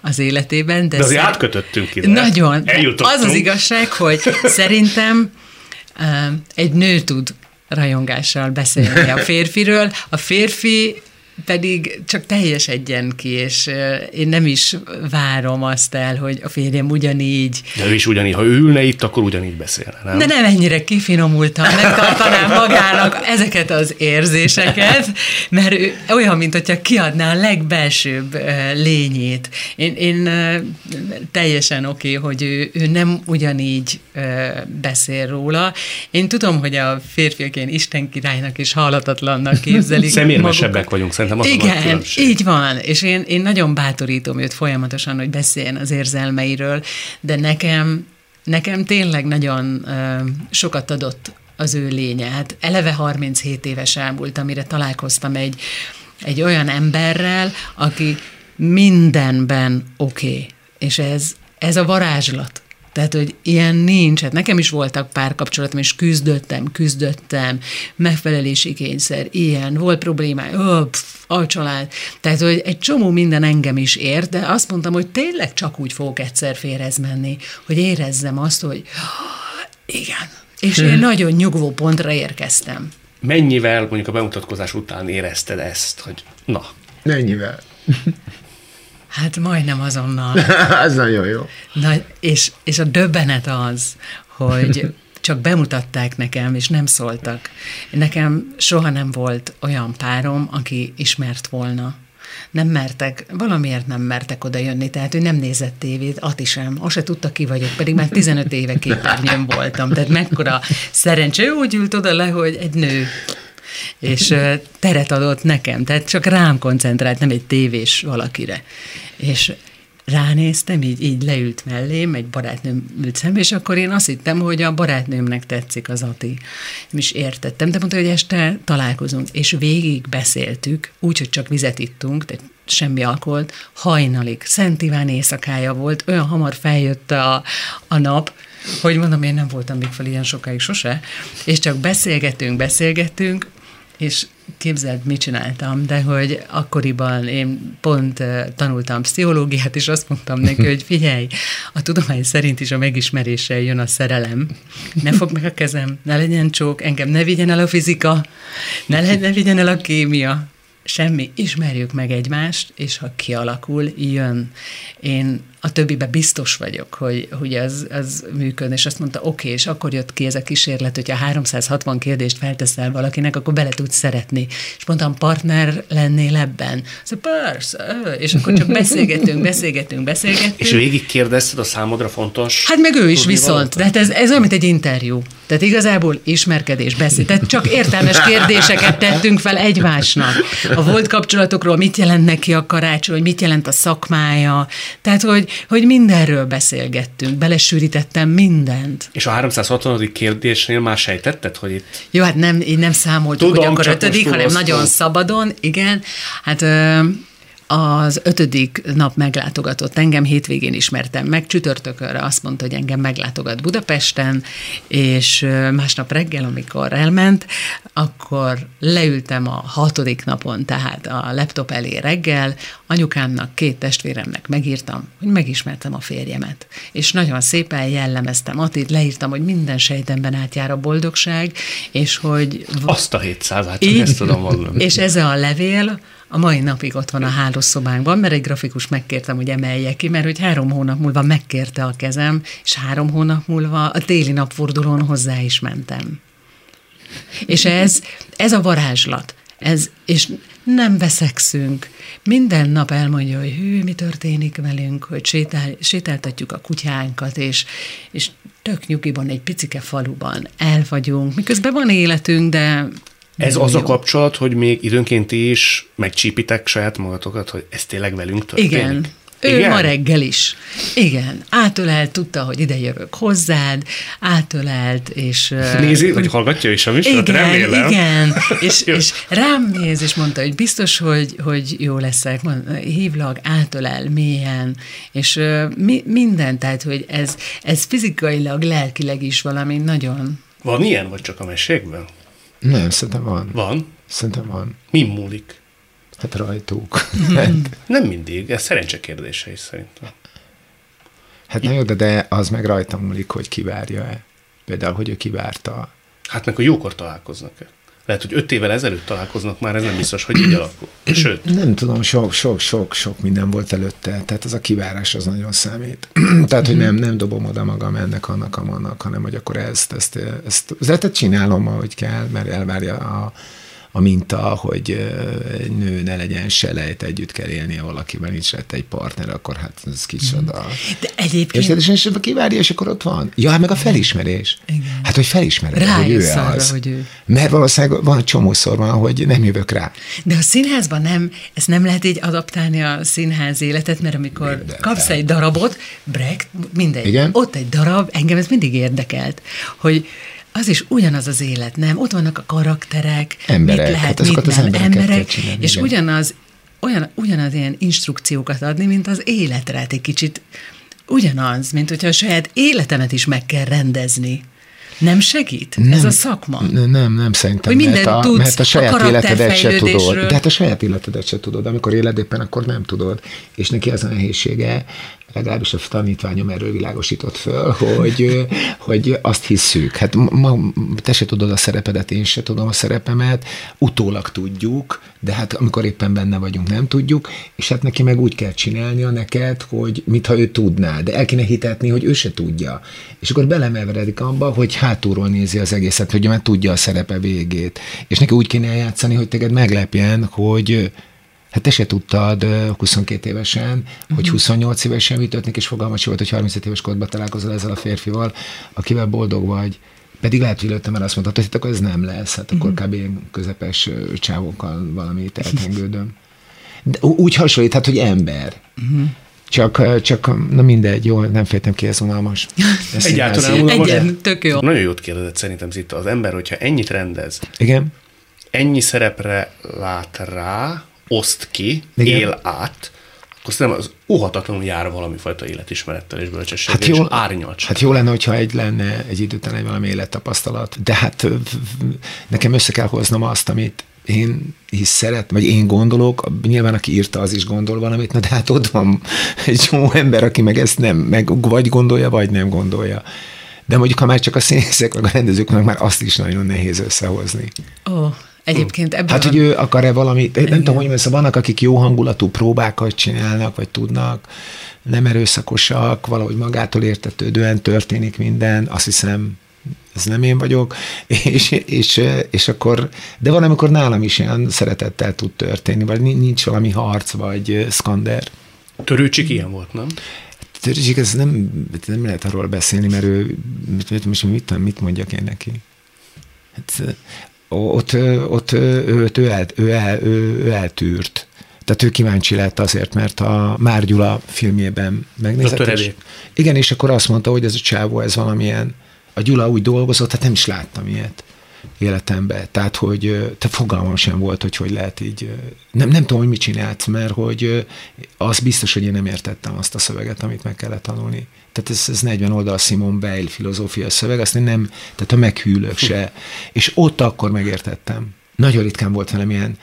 az életében. De azért átkötöttünk ide. Nagyon. Eljutottunk. Az az igazság, hogy szerintem egy nő tud rajongással beszélni a férfiről, a férfi pedig csak teljes egyenki, és én nem is várom azt el, hogy a férjem ugyanígy. De ő is ugyanígy, ha ő ülne itt, akkor ugyanígy beszélne, nem? De nem ennyire kifinomultan, megtartanám magának ezeket az érzéseket, mert ő olyan, mint hogyha kiadná a legbelsőbb lényét. Én teljesen oké, hogy ő nem ugyanígy beszél róla. Én tudom, hogy a férfiak ilyen Isten királynak és halhatatlannak képzelik. Szemérmesebbek vagyunk, szerintem az a különbség. Így van, és én nagyon bátorítom őt folyamatosan, hogy beszéljen az érzelmeiről, de nekem tényleg nagyon sokat adott az ő lénye. Hát eleve 37 éves elmúlt, amire találkoztam egy olyan emberrel, aki mindenben oké. És ez a varázslat. Tehát, hogy ilyen nincs. Hát nekem is voltak párkapcsolatom, és küzdöttem, megfelelési kényszer, ilyen, volt problémája, a család. Tehát, hogy egy csomó minden engem is ért, de azt mondtam, hogy tényleg csak úgy fogok egyszer férhez menni, hogy érezzem azt, hogy igen. És én nagyon nyugvó pontra érkeztem. Mennyivel mondjuk a bemutatkozás után érezted ezt, hogy na? Mennyivel? Hát majdnem azonnal. Ez nagyon jó. Na, és a döbbenet az, hogy csak bemutatták nekem, és nem szóltak. Nekem soha nem volt olyan párom, aki ismert volna. Valamiért nem mertek oda jönni, tehát ő nem nézett tévét, Ati sem, azt se tudta, ki vagyok, pedig már 15 éve képernyőn voltam. Tehát mekkora szerencse, úgy ült oda le, hogy egy nő... és teret adott nekem, tehát csak rám koncentrált, nem egy tévés valakire. És ránéztem, így leült mellém, egy barátnőm ült szembe, és akkor én azt hittem, hogy a barátnőmnek tetszik az Ati. Nem is értettem, de mondta, hogy este találkozunk, és végig beszéltük, úgyhogy csak vizet ittunk, tehát semmi alkoholt, hajnalig. Szent Iván éjszakája volt, olyan hamar feljött a nap, hogy mondom, én nem voltam még fel ilyen sokáig sose, és csak beszélgettünk, és képzeld, mit csináltam, de hogy akkoriban én pont tanultam pszichológiát, és azt mondtam neki, hogy figyelj, a tudomány szerint is a megismeréssel jön a szerelem. Ne fogd meg a kezem, ne legyen csók, engem ne vigyen el a fizika, ne vigyen el a kémia. Semmi, ismerjük meg egymást, és ha kialakul, jön. Én a többiben biztos vagyok, hogy az működ, és azt mondta, oké, és akkor jött ki ez a kísérlet, hogyha 360 kérdést felteszel valakinek, akkor bele tudsz szeretni. És mondtam, partner lennél ebben? Persze, és akkor csak beszélgetünk. És végig kérdezted a számodra fontos? Hát meg ő is viszont, de hát ez olyan, mint egy interjú. Tehát igazából ismerkedés, beszél. Tehát csak értelmes kérdéseket tettünk fel egymásnak. A volt kapcsolatokról, mit jelent neki a karácsony, mit jelent a szakmája. Tehát, hogy mindenről beszélgettünk, belesűrítettem mindent. És a 360. kérdésnél már sejtetted, hogy itt... Jó, hát nem, így nem számoltuk, tudom, hogy akkor ötödik, hanem nagyon szabadon, igen. Hát... Az 5. nap meglátogatott engem, hétvégén ismertem meg, csütörtökönre azt mondta, hogy engem meglátogat Budapesten, és másnap reggel, amikor elment, akkor leültem a 6. napon, tehát a laptop elé reggel, anyukámnak, 2 testvéremnek megírtam, hogy megismertem a férjemet. És nagyon szépen jellemeztem Atit, leírtam, hogy minden sejtemben átjár a boldogság, és hogy... Azt a 700-át csak ezt tudom mondani. És ez a levél, a mai napig ott van a hálószobánkban, mert egy grafikus megkértem, hogy emelje ki, mert hogy 3 hónap múlva megkérte a kezem, és 3 hónap múlva a téli napfordulón hozzá is mentem. És ez a varázslat. És nem veszekszünk. Minden nap elmondja, hogy mi történik velünk, hogy sétáltatjuk a kutyánkat, és tök nyugiban, egy picike faluban el vagyunk. Miközben van életünk, de... Ez az a kapcsolat, hogy még időnként is megcsípitek saját magatokat, hogy ez tényleg velünk történik? Igen. Ő ma reggel is. Igen. Átölelt, tudta, hogy ide jövök hozzád, átölelt, és... Nézi, vagy hallgatja is a műsort, remélem. Igen, és rám néz, és mondta, hogy biztos, hogy jó leszek, hívlak, átölel mélyen, és minden, tehát, hogy ez fizikailag, lelkileg is valami nagyon... Van ilyen, vagy csak a mesékben? Nem, szerintem van. Van? Szerintem van. Mi múlik? Hát rajtuk. Nem mindig, ez szerencse kérdése is szerintem. Hát na jó, de az meg rajta múlik, hogy kivárja-e. Például, hogy ő kivárta. Hát meg, hogy jókor találkoznak-e. Lehet, hogy 5 évvel ezelőtt találkoznak már, ez nem biztos, hogy így alakul. Sőt. Nem tudom, sok minden volt előtte. Tehát ez a kivárás az nagyon számít. Tehát, hogy nem dobom oda magam ennek, annak, amannak, hanem, hogy akkor ezt csinálom, ahogy kell, mert elvárja a minta, hogy nő ne legyen selejt, együtt kell élnie valakiben, nincs lett egy partner, akkor hát ez kicsoda. De egyébként... És kivárja, és akkor ott van. Ja, meg a felismerés. Igen. Hát, hogy felismered, hogy ő az. Hogy ő. Mert valószínűleg van csomószor van, hogy nem jövök rá. De a színházban nem, ezt nem lehet így adaptálni a színház életet, mert amikor kapsz egy darabot, Brecht, mindegy, igen? Ott egy darab, engem ez mindig érdekelt, hogy az is ugyanaz az élet, nem? Ott vannak a karakterek, emberek, mit lehet, hát mit nem, emberek, csinálni, és igen. Ugyanaz ilyen instrukciókat adni, mint az életre, hát egy kicsit ugyanaz, mint hogyha a saját életemet is meg kell rendezni. Nem segít? Nem, ez a szakma? Nem szerintem, hogy mert a saját életedet se tudod. De hát a saját életedet se tudod, amikor éled éppen, akkor nem tudod. És neki az a nehézsége, legalábbis a tanítványom erről világosított föl, hogy azt hiszük. Hát te se tudod a szerepedet, én se tudom a szerepemet, utólag tudjuk, de hát amikor éppen benne vagyunk, nem tudjuk, és hát neki meg úgy kell csinálnia neked, hogy mintha ő tudná, de el kéne hitetni, hogy ő se tudja. És akkor belemeveredik abba, hogy hátulról nézi az egészet, hogy már tudja a szerepe végét. És neki úgy kéne eljátszani, hogy téged meglepjen, hogy hát te se tudtad 22 évesen, hogy 28 évesen ütött, és fogalmat sem volt, hogy 35 éves korodban találkozol ezzel a férfival, akivel boldog vagy. Pedig lehet, hogy előttem el azt mondtad, hogy akkor ez nem lesz, hát akkor kb. Közepes csávókkal valamit eltengődöm. De úgy hasonlít, hát, hogy ember. Csak na mindegy, jól nem fejtem ki, ez unalmas. Egyáltalán unalmas. Tök jó. Nagyon jót kérdezett szerintem Zita. Az ember, hogyha ennyit rendez, igen, ennyi szerepre lát rá, oszt ki, igen, él át, akkor szerintem az óhatatlanul jár valamifajta életismerettel és bölcsességgel, hát és árnyaltság. Hát jó lenne, hogyha egy lenne egy idő után egy valami élettapasztalat, de hát nekem össze kell hoznom azt, amit én is szeretem, vagy én gondolok, nyilván aki írta, az is gondol valamit, na de hát ott van egy jó ember, aki meg ezt nem, meg vagy gondolja, vagy nem gondolja. De mondjuk, ha már csak a színészek, vagy a rendezőknek már azt is nagyon nehéz összehozni. Egyébként ebben hát, hogy ő akar-e valamit, nem tudom, hogy mondjam, vannak, akik jó hangulatú próbákat csinálnak, vagy tudnak, nem erőszakosak, valahogy magától értetődően történik minden, azt hiszem, ez nem én vagyok, és akkor, de van, amikor nálam is ilyen szeretettel tud történni, vagy nincs valami harc, vagy szkander. Törőcsik ilyen volt, nem? Törőcsik, ez nem lehet arról beszélni, mert ő, most mit mondjak én neki? Hát, ott ő eltűrt. Tehát ő kíváncsi lett azért, mert a Már Gyula filmjében megnézett. Igen, és akkor azt mondta, hogy ez a csávó, ez valamilyen, a Gyula úgy dolgozott, hát nem is láttam ilyet életemben. Tehát, hogy te fogalmam sem volt, hogy lehet így, nem tudom, hogy mit csinált, mert hogy az biztos, hogy én nem értettem azt a szöveget, amit meg kellett tanulni. Tehát ez 40 oldal Simone Weil filozófia szöveg, azt én nem, tehát a meghűlök se. És ott akkor megértettem. Nagyon ritkán volt velem ilyen.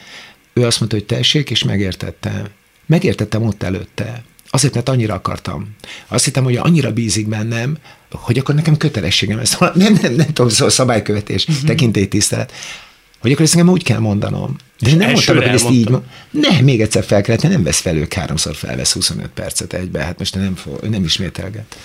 Ő azt mondta, hogy tessék, és megértettem. Megértettem ott előtte. Azért, mert annyira akartam. Azt hittem, hogy annyira bízik bennem, hogy akkor nekem kötelességem ez. Nem tudom, szabálykövetés, tekintélytisztelet. Hogy akkor ezt nekem úgy kell mondanom. De én nem mondtam, hogy ezt így... Ne, még egyszer fel kellett, nem vesz fel ők, 3-szor felvesz 25 percet egybe. Hát most nem ismételget.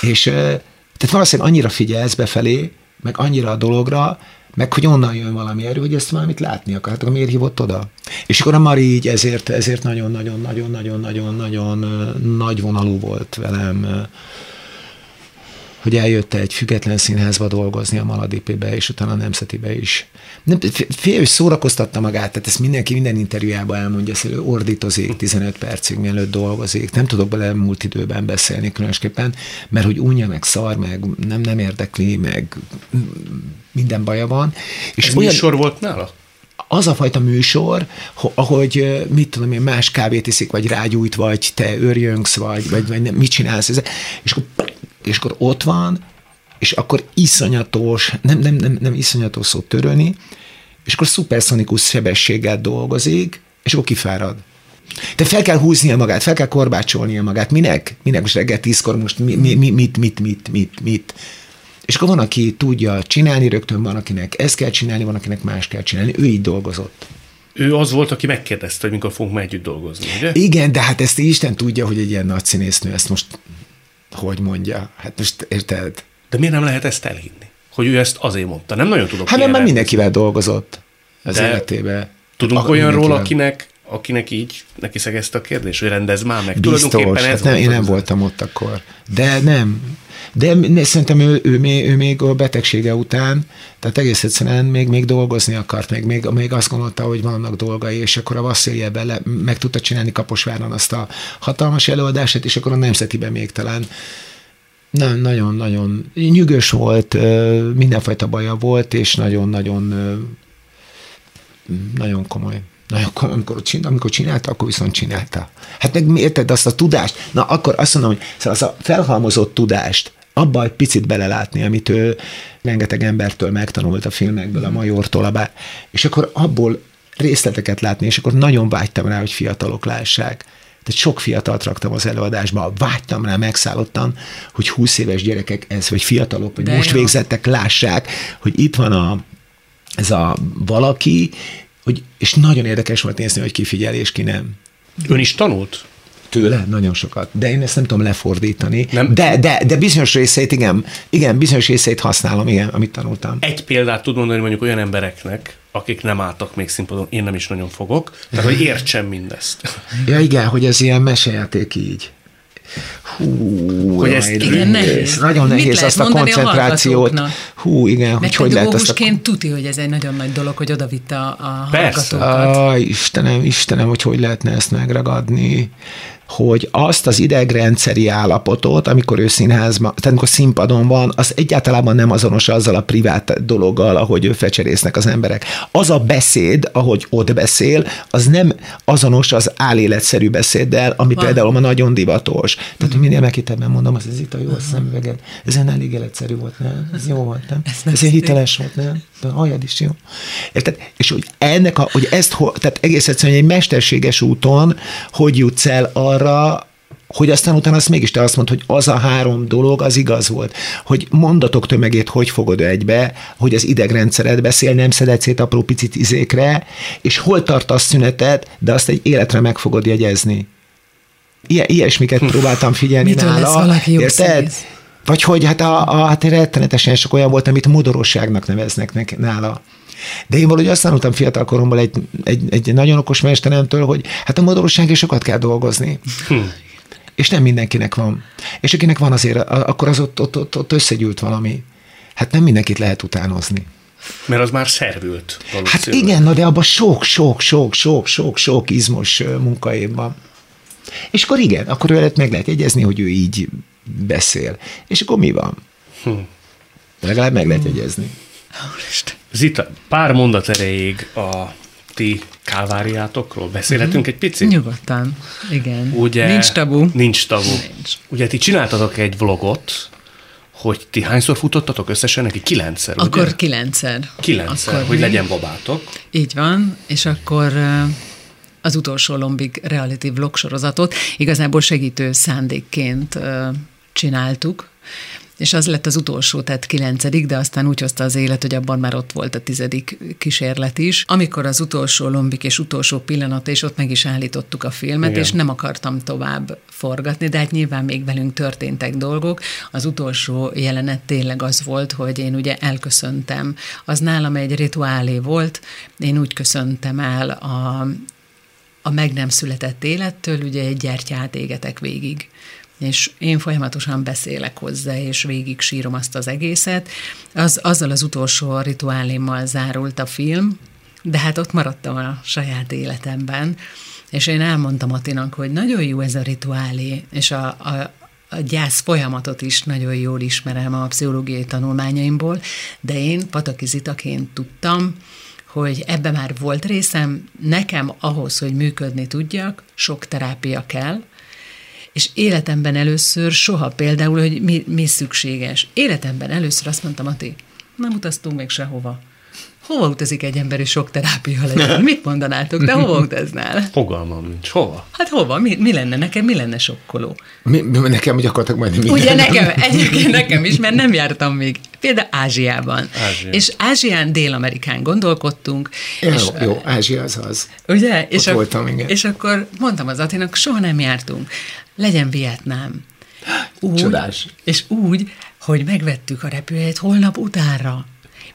És tehát valószínűleg annyira figyelsz befelé, meg annyira a dologra, meg hogy onnan jön valami erő, hogy ezt valamit látni akar. Hát akkor miért hívott oda? És akkor a Mari így ezért nagyon-nagyon-nagyon-nagyon-nagyon nagy vonalú volt velem, hogy eljött egy független színházba dolgozni, a Maladipibe, és utána a Nemzetibe is. Félő szórakoztatta magát, tehát ezt mindenki minden interjújában elmondja, hogy ő ordítozik 15 percig, mielőtt dolgozik. Nem tudok bele múlt időben beszélni különösképpen, mert hogy unja, meg szar, meg nem érdekli, meg minden baja van. És ez olyan műsor volt nála? Az a fajta műsor, ahogy, mit tudom én, más kávét iszik, vagy rágyújt, vagy te őrjönksz, vagy nem, mit csinálsz ezzel. És akkor ott van, és akkor iszonyatos, nem iszonyatos szót törölni, és akkor szuperszonikus sebességgel dolgozik, és akkor kifárad. De fel kell húznia magát, fel kell korbácsolnia magát. Minek? Most reggel 10-kor most mit? És akkor van, aki tudja csinálni rögtön, van, akinek ezt kell csinálni, van, akinek más kell csinálni. Ő így dolgozott. Ő az volt, aki megkérdezte, hogy mikor fogunk már együtt dolgozni, ugye? Igen, de hát ezt Isten tudja, hogy egy ilyen nagy színésznő ezt most hogy mondja. Hát most érted? De miért nem lehet ezt elhinni? Hogy ő ezt azért mondta. Nem nagyon tudok. Hát nem, mert mindenkivel dolgozott az életében. Tudunk olyanról, akinek így neki szegezte a kérdés, hogy rendezd már meg. Biztos, hát nem, én nem voltam ott akkor. De nem. De szerintem ő még a betegsége után, tehát egész egyszerűen még dolgozni akart, még azt gondolta, hogy vannak dolgai, és akkor a Vassziljevel meg tudta csinálni Kaposváron azt a hatalmas előadását, és akkor a Nemzetiben még talán nagyon-nagyon nyűgös volt, mindenfajta baja volt, és nagyon-nagyon komoly. Amikor csinálta, akkor viszont csinálta. Hát meg érted azt a tudást? Na akkor azt mondom, hogy az a felhalmozott tudást, abba egy picit belelátni, amit ő rengeteg embertől megtanult a filmekből, a Majortól, és akkor abból részleteket látni, és akkor nagyon vágytam rá, hogy fiatalok lássák. Tehát sok fiatalt raktam az előadásba, vágytam rá, megszállottan, hogy 20 éves gyerekek ez, vagy fiatalok, vagy most végzettek, lássák, hogy itt van ez a valaki, és nagyon érdekes volt nézni, hogy ki figyel, és ki nem. Ön is tanult? Tőle? Nagyon sokat. De én ezt nem tudom lefordítani. Nem. De bizonyos részét, igen, bizonyos részét használom, igen, amit tanultam. Egy példát tud mondani mondjuk olyan embereknek, akik nem álltak még színpadon, én nem is nagyon fogok, tehát hogy értsem mindezt. Ja igen, hogy ez ilyen mesejáték így. Nehéz. Nagyon nehéz azt a koncentrációt. Hogy lehet azt a... tudja, hogy ez egy nagyon nagy dolog, hogy odavitte a hallgatókat. Istenem, hogy lehetne ezt megragadni. hogy azt az idegrendszeri állapotot, amikor ő színházban, tehát amikor színpadon van, az egyáltalában nem azonos azzal a privát dologgal, ahogy ő fecserésznek az emberek. Az a beszéd, ahogy ott beszél, az nem azonos az áléletszerű beszéddel, ami például ma nagyon divatos. Tehát minél megkitebben mondom, az Zita jó a szemüveget. Ez ilyen elég életszerű volt, nem? Ez jó volt, nem? Ez ilyen hiteles volt, nem? De halljad is jó. Érted? És hogy ennek a, hogy ezt, tehát egész egyszerűen egy mesterséges úton, hogy jutsz el arra, hogy aztán utána azt mégis te azt mondod, hogy az a három dolog, az igaz volt. Hogy mondatok tömegét hogy fogod egybe, hogy az idegrendszered beszél, nem szeded szét apró picit izékre, és hol tartasz szünetet, de azt egy életre meg fogod jegyezni. Ilyesmiket próbáltam figyelni nála. Érted? Vagy hogy hát hát rettenetesen sok olyan volt, amit modorosságnak neveznek nála. De én valahogy azt tanultam fiatal koromban egy nagyon okos mesteremtől, hogy hát a modorosságért sokat kell dolgozni. És nem mindenkinek van. És akinek van azért, akkor az ott összegyűlt valami. Hát nem mindenkit lehet utánozni. Mert az már szervült. Hát igen, de abban sok izmos munkaév van. És akkor igen, akkor ő meg lehet jegyezni, hogy ő így beszél. És akkor mi van? Legalább meg lehet jegyezni. Zita, pár mondat erejéig a ti kálváriátokról beszélhetünk egy picit? Nyugodtan, igen. Ugye, nincs tabu. Ugye ti csináltatok egy vlogot, hogy ti hányszor futottatok összesen? Neki 9-szer, ugye? Akkor 9-szer. 9-szer, akkor hogy mi? Legyen babátok. Így van, és akkor az utolsó lombig reality vlog sorozatot igazából segítő szándékként csináltuk, és az lett az utolsó, tehát 9., de aztán úgy hozta az élet, hogy abban már ott volt a 10. kísérlet is. Amikor az utolsó lombik és utolsó pillanat, és ott meg is állítottuk a filmet, igen. És nem akartam tovább forgatni, de hát nyilván még velünk történtek dolgok. Az utolsó jelenet tényleg az volt, hogy én ugye elköszöntem. Az nálam egy rituálé volt, én úgy köszöntem el a meg nem született élettől, ugye egy gyertyát égetek végig. És én folyamatosan beszélek hozzá, és végig sírom azt az egészet. Azzal az utolsó rituálémmal zárult a film, de hát ott maradtam a saját életemben, és én elmondtam Attinak, hogy nagyon jó ez a rituálé, és a gyász folyamatot is nagyon jól ismerem a pszichológiai tanulmányaimból, de én Pataki Zitaként tudtam, hogy ebben már volt részem, nekem ahhoz, hogy működni tudjak, sok terápia kell, és életemben először soha például, hogy mi szükséges. Életemben először azt mondtam, Ati, nem utaztunk még sehova. Hova utazik egy ember, és sok terápia legyen? Mit mondanátok, de hova utaznál? Fogalmam nincs. Hova? Hát hova? Mi lenne nekem? Mi lenne sokkoló? Nekem gyakorlatilag majdnem minden. Ugye nekem is, mert nem jártam még. Például Ázsiában. És Ázsián, Dél-Amerikán gondolkodtunk. Jó, Ázsia az. Ugye? És voltam, igen. És akkor mondtam az Attinak, soha nem jártunk. Legyen Vietnám. Csodás. És úgy, hogy megvettük a repülőjét holnap utánra.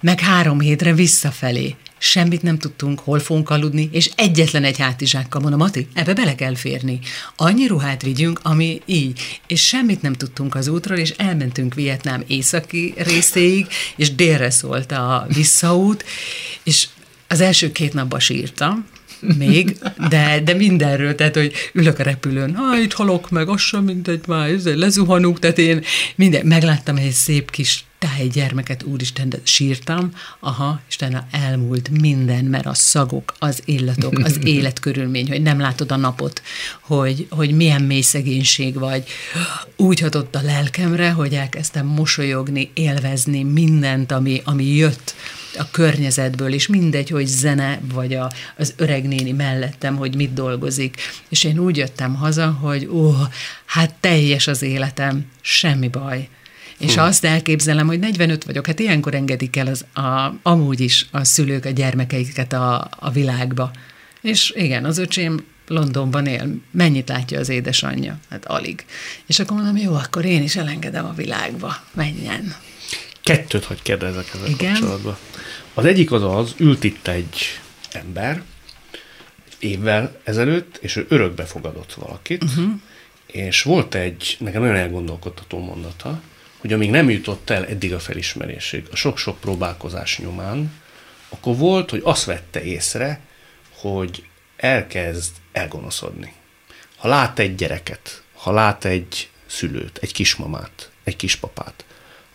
Meg 3 hétre visszafelé. Semmit nem tudtunk, hol fogunk aludni, és egyetlen egy hátizsákkal mondom, Mati, ebbe bele kell férni. Annyi ruhát vigyünk, ami így. És semmit nem tudtunk az útról, és elmentünk Vietnám északi részéig, és délre szólt a visszaút, és az első 2 napban sírtam, még, de mindenről, tehát, hogy ülök a repülőn, itt halok meg, az sem mindegy, már lezuhanunk, tehát én minden, megláttam egy szép kis egy gyermeket, úristen, de sírtam, Isten, elmúlt minden, mert a szagok, az illatok, az életkörülmény, hogy nem látod a napot, hogy milyen mély szegénység vagy. Úgy hatott a lelkemre, hogy elkezdtem mosolyogni, élvezni mindent, ami jött a környezetből, és mindegy, hogy zene, vagy az öreg néni mellettem, hogy mit dolgozik. És én úgy jöttem haza, hogy teljes az életem, semmi baj. És azt elképzelem, hogy 45 vagyok, hát ilyenkor engedik el amúgy is a szülők a gyermekeiket a világba. És igen, az öcsém Londonban él, mennyit látja az édesanyja? Hát alig. És akkor mondom, jó, akkor én is elengedem a világba, menjen. 2 hogy kérdezek ezzel kapcsolatban. Az egyik az, ült itt egy ember évvel ezelőtt, és ő örökbe fogadott valakit, és volt egy, nekem nagyon elgondolkodtató mondata, hogy amíg nem jutott el eddig a felismerésig, a sok-sok próbálkozás nyomán, akkor volt, hogy azt vette észre, hogy elkezd elgonoszodni. Ha lát egy gyereket, ha lát egy szülőt, egy kismamát, egy kispapát,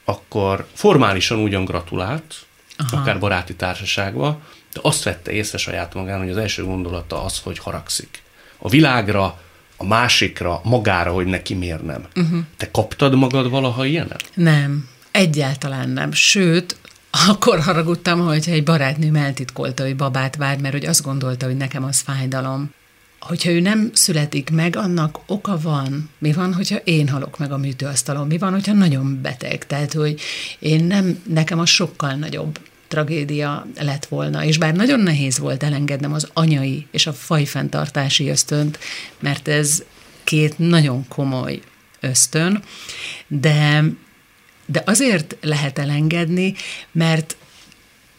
akkor formálisan ugyan gratulált, aha, akár baráti társaságba, de azt vette észre saját magán, hogy az első gondolata az, hogy haragszik. A világra, a másikra, magára, hogy neki miért nem. Uh-huh. Te kaptad magad valaha ilyenet? Nem, egyáltalán nem. Sőt, akkor haragudtam, hogyha egy barátnőm eltitkolta, hogy babát vár, mert hogy azt gondolta, hogy nekem az fájdalom. Hogyha ő nem születik meg, annak oka van. Mi van, hogyha én halok meg a műtőasztalon? Mi van, hogyha nagyon beteg? Tehát, hogy én nem, nekem az sokkal nagyobb tragédia lett volna. És bár nagyon nehéz volt elengednem az anyai és a fajfenntartási ösztönt, mert ez két nagyon komoly ösztön, de azért lehet elengedni, mert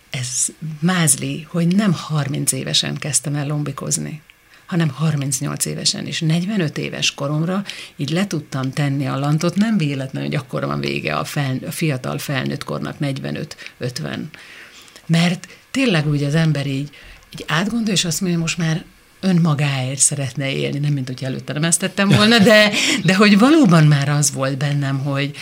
ez mázli, hogy nem 30 évesen kezdtem el lombikozni, hanem 38 évesen is. 45 éves koromra így le tudtam tenni a lantot, nem véletlen, hogy akkor van vége a fiatal felnőtt kornak, 45-50. Mert tényleg úgy az ember így átgondol, és azt mondja, hogy most már önmagáért szeretne élni, nem mint hogy előtte nem ezt tettem volna, de hogy valóban már az volt bennem, hogy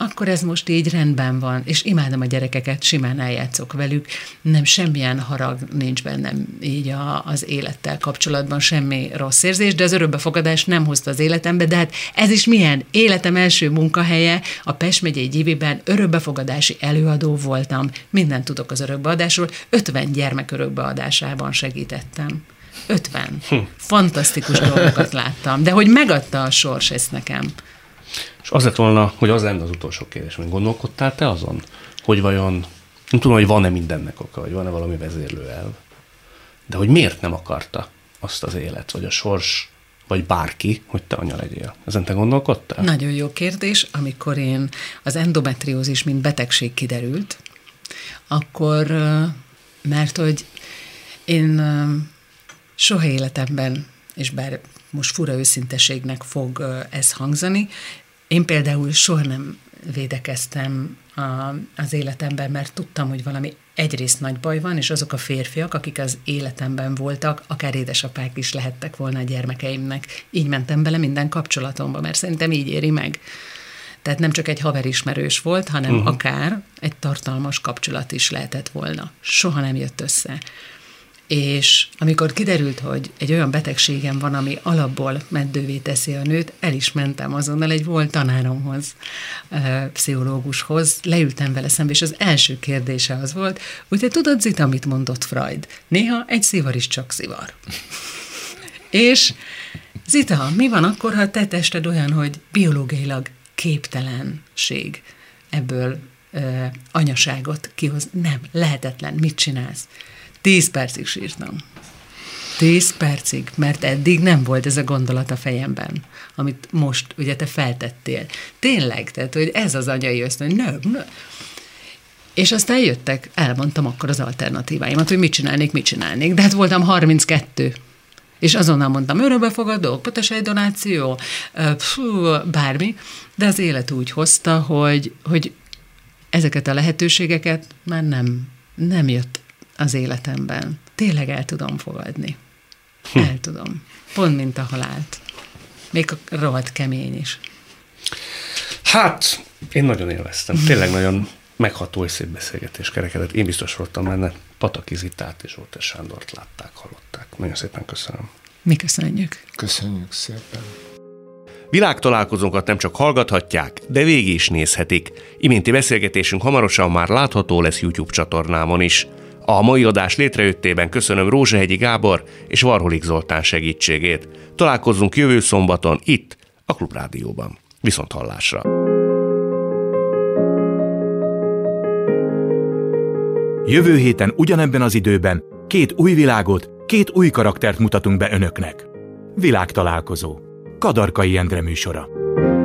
akkor ez most így rendben van, és imádom a gyerekeket, simán eljátszok velük, nem semmilyen harag nincs bennem így az élettel kapcsolatban, semmi rossz érzés, de az örökbefogadás nem hozta az életembe, de hát ez is milyen? Életem első munkahelye a Pest megyei Gyébiben, örökbefogadási előadó voltam, mindent tudok az örökbeadásról, 50 gyermek örökbeadásában segítettem. 50. Fantasztikus dolgokat láttam, de hogy megadta a sors ezt nekem. És az lett volna, hogy az lenne az utolsó kérdés, hogy gondolkodtál te azon, hogy vajon, nem tudom, hogy van-e mindennek oka, vagy van-e valami vezérlőelv, de hogy miért nem akarta azt az élet, vagy a sors, vagy bárki, hogy te anya legyél. Ezen te gondolkodtál? Nagyon jó kérdés. Amikor én az endometriózis, mint betegség kiderült, akkor, mert hogy én soha életemben, és bár most fura őszinteségnek fog ez hangzani, én például soha nem védekeztem az életemben, mert tudtam, hogy valami egyrészt nagy baj van, és azok a férfiak, akik az életemben voltak, akár édesapák is lehettek volna a gyermekeimnek. Így mentem bele minden kapcsolatomba, mert szerintem így éri meg. Tehát nem csak egy haverismerős volt, hanem uh-huh, akár egy tartalmas kapcsolat is lehetett volna. Soha nem jött össze. És amikor kiderült, hogy egy olyan betegségem van, ami alapból meddővé teszi a nőt, el is mentem azonnal egy volt tanáromhoz, pszichológushoz, leültem vele szembe, és az első kérdése az volt, úgyhogy tudod, Zita, mit mondott Freud? Néha egy szivar is csak szivar. És Zita, mi van akkor, ha te tested olyan, hogy biológiailag képtelenség ebből anyaságot kihoz? Nem, lehetetlen, mit csinálsz? 10 percig sírtam. 10 percig, mert eddig nem volt ez a gondolat a fejemben, amit most ugye te feltettél. Tényleg, tehát, hogy ez az anyai ösztön, nem. És aztán jöttek, elmondtam akkor az alternatíváimat, hogy mit csinálnék, de hát voltam 32. És azonnal mondtam, örökbefogadó, potesejdonáció, bármi, de az élet úgy hozta, hogy ezeket a lehetőségeket már nem jött az életemben. Tényleg el tudom fogadni. El tudom. Pont, mint a halált. Még a rohadt kemény is. Hát, én nagyon élveztem. Tényleg nagyon megható és szép beszélgetés kerekedett. Én biztos voltam benne. Pataki Zitát és Zsótér Sándort látták, hallották. Nagyon szépen köszönöm. Mi köszönjük. Köszönjük szépen. Világtalálkozókat nem csak hallgathatják, de végig is nézhetik. Iménti beszélgetésünk hamarosan már látható lesz YouTube csatornámon is. A mai adás létrejöttében köszönöm Rózsahegyi Gábor és Varholik Zoltán segítségét. Találkozzunk jövő szombaton itt, a Klubrádióban. Viszont hallásra! Jövő héten ugyanebben az időben 2 új világot, 2 új karaktert mutatunk be önöknek. Világtalálkozó. Kadarkai Endre műsora.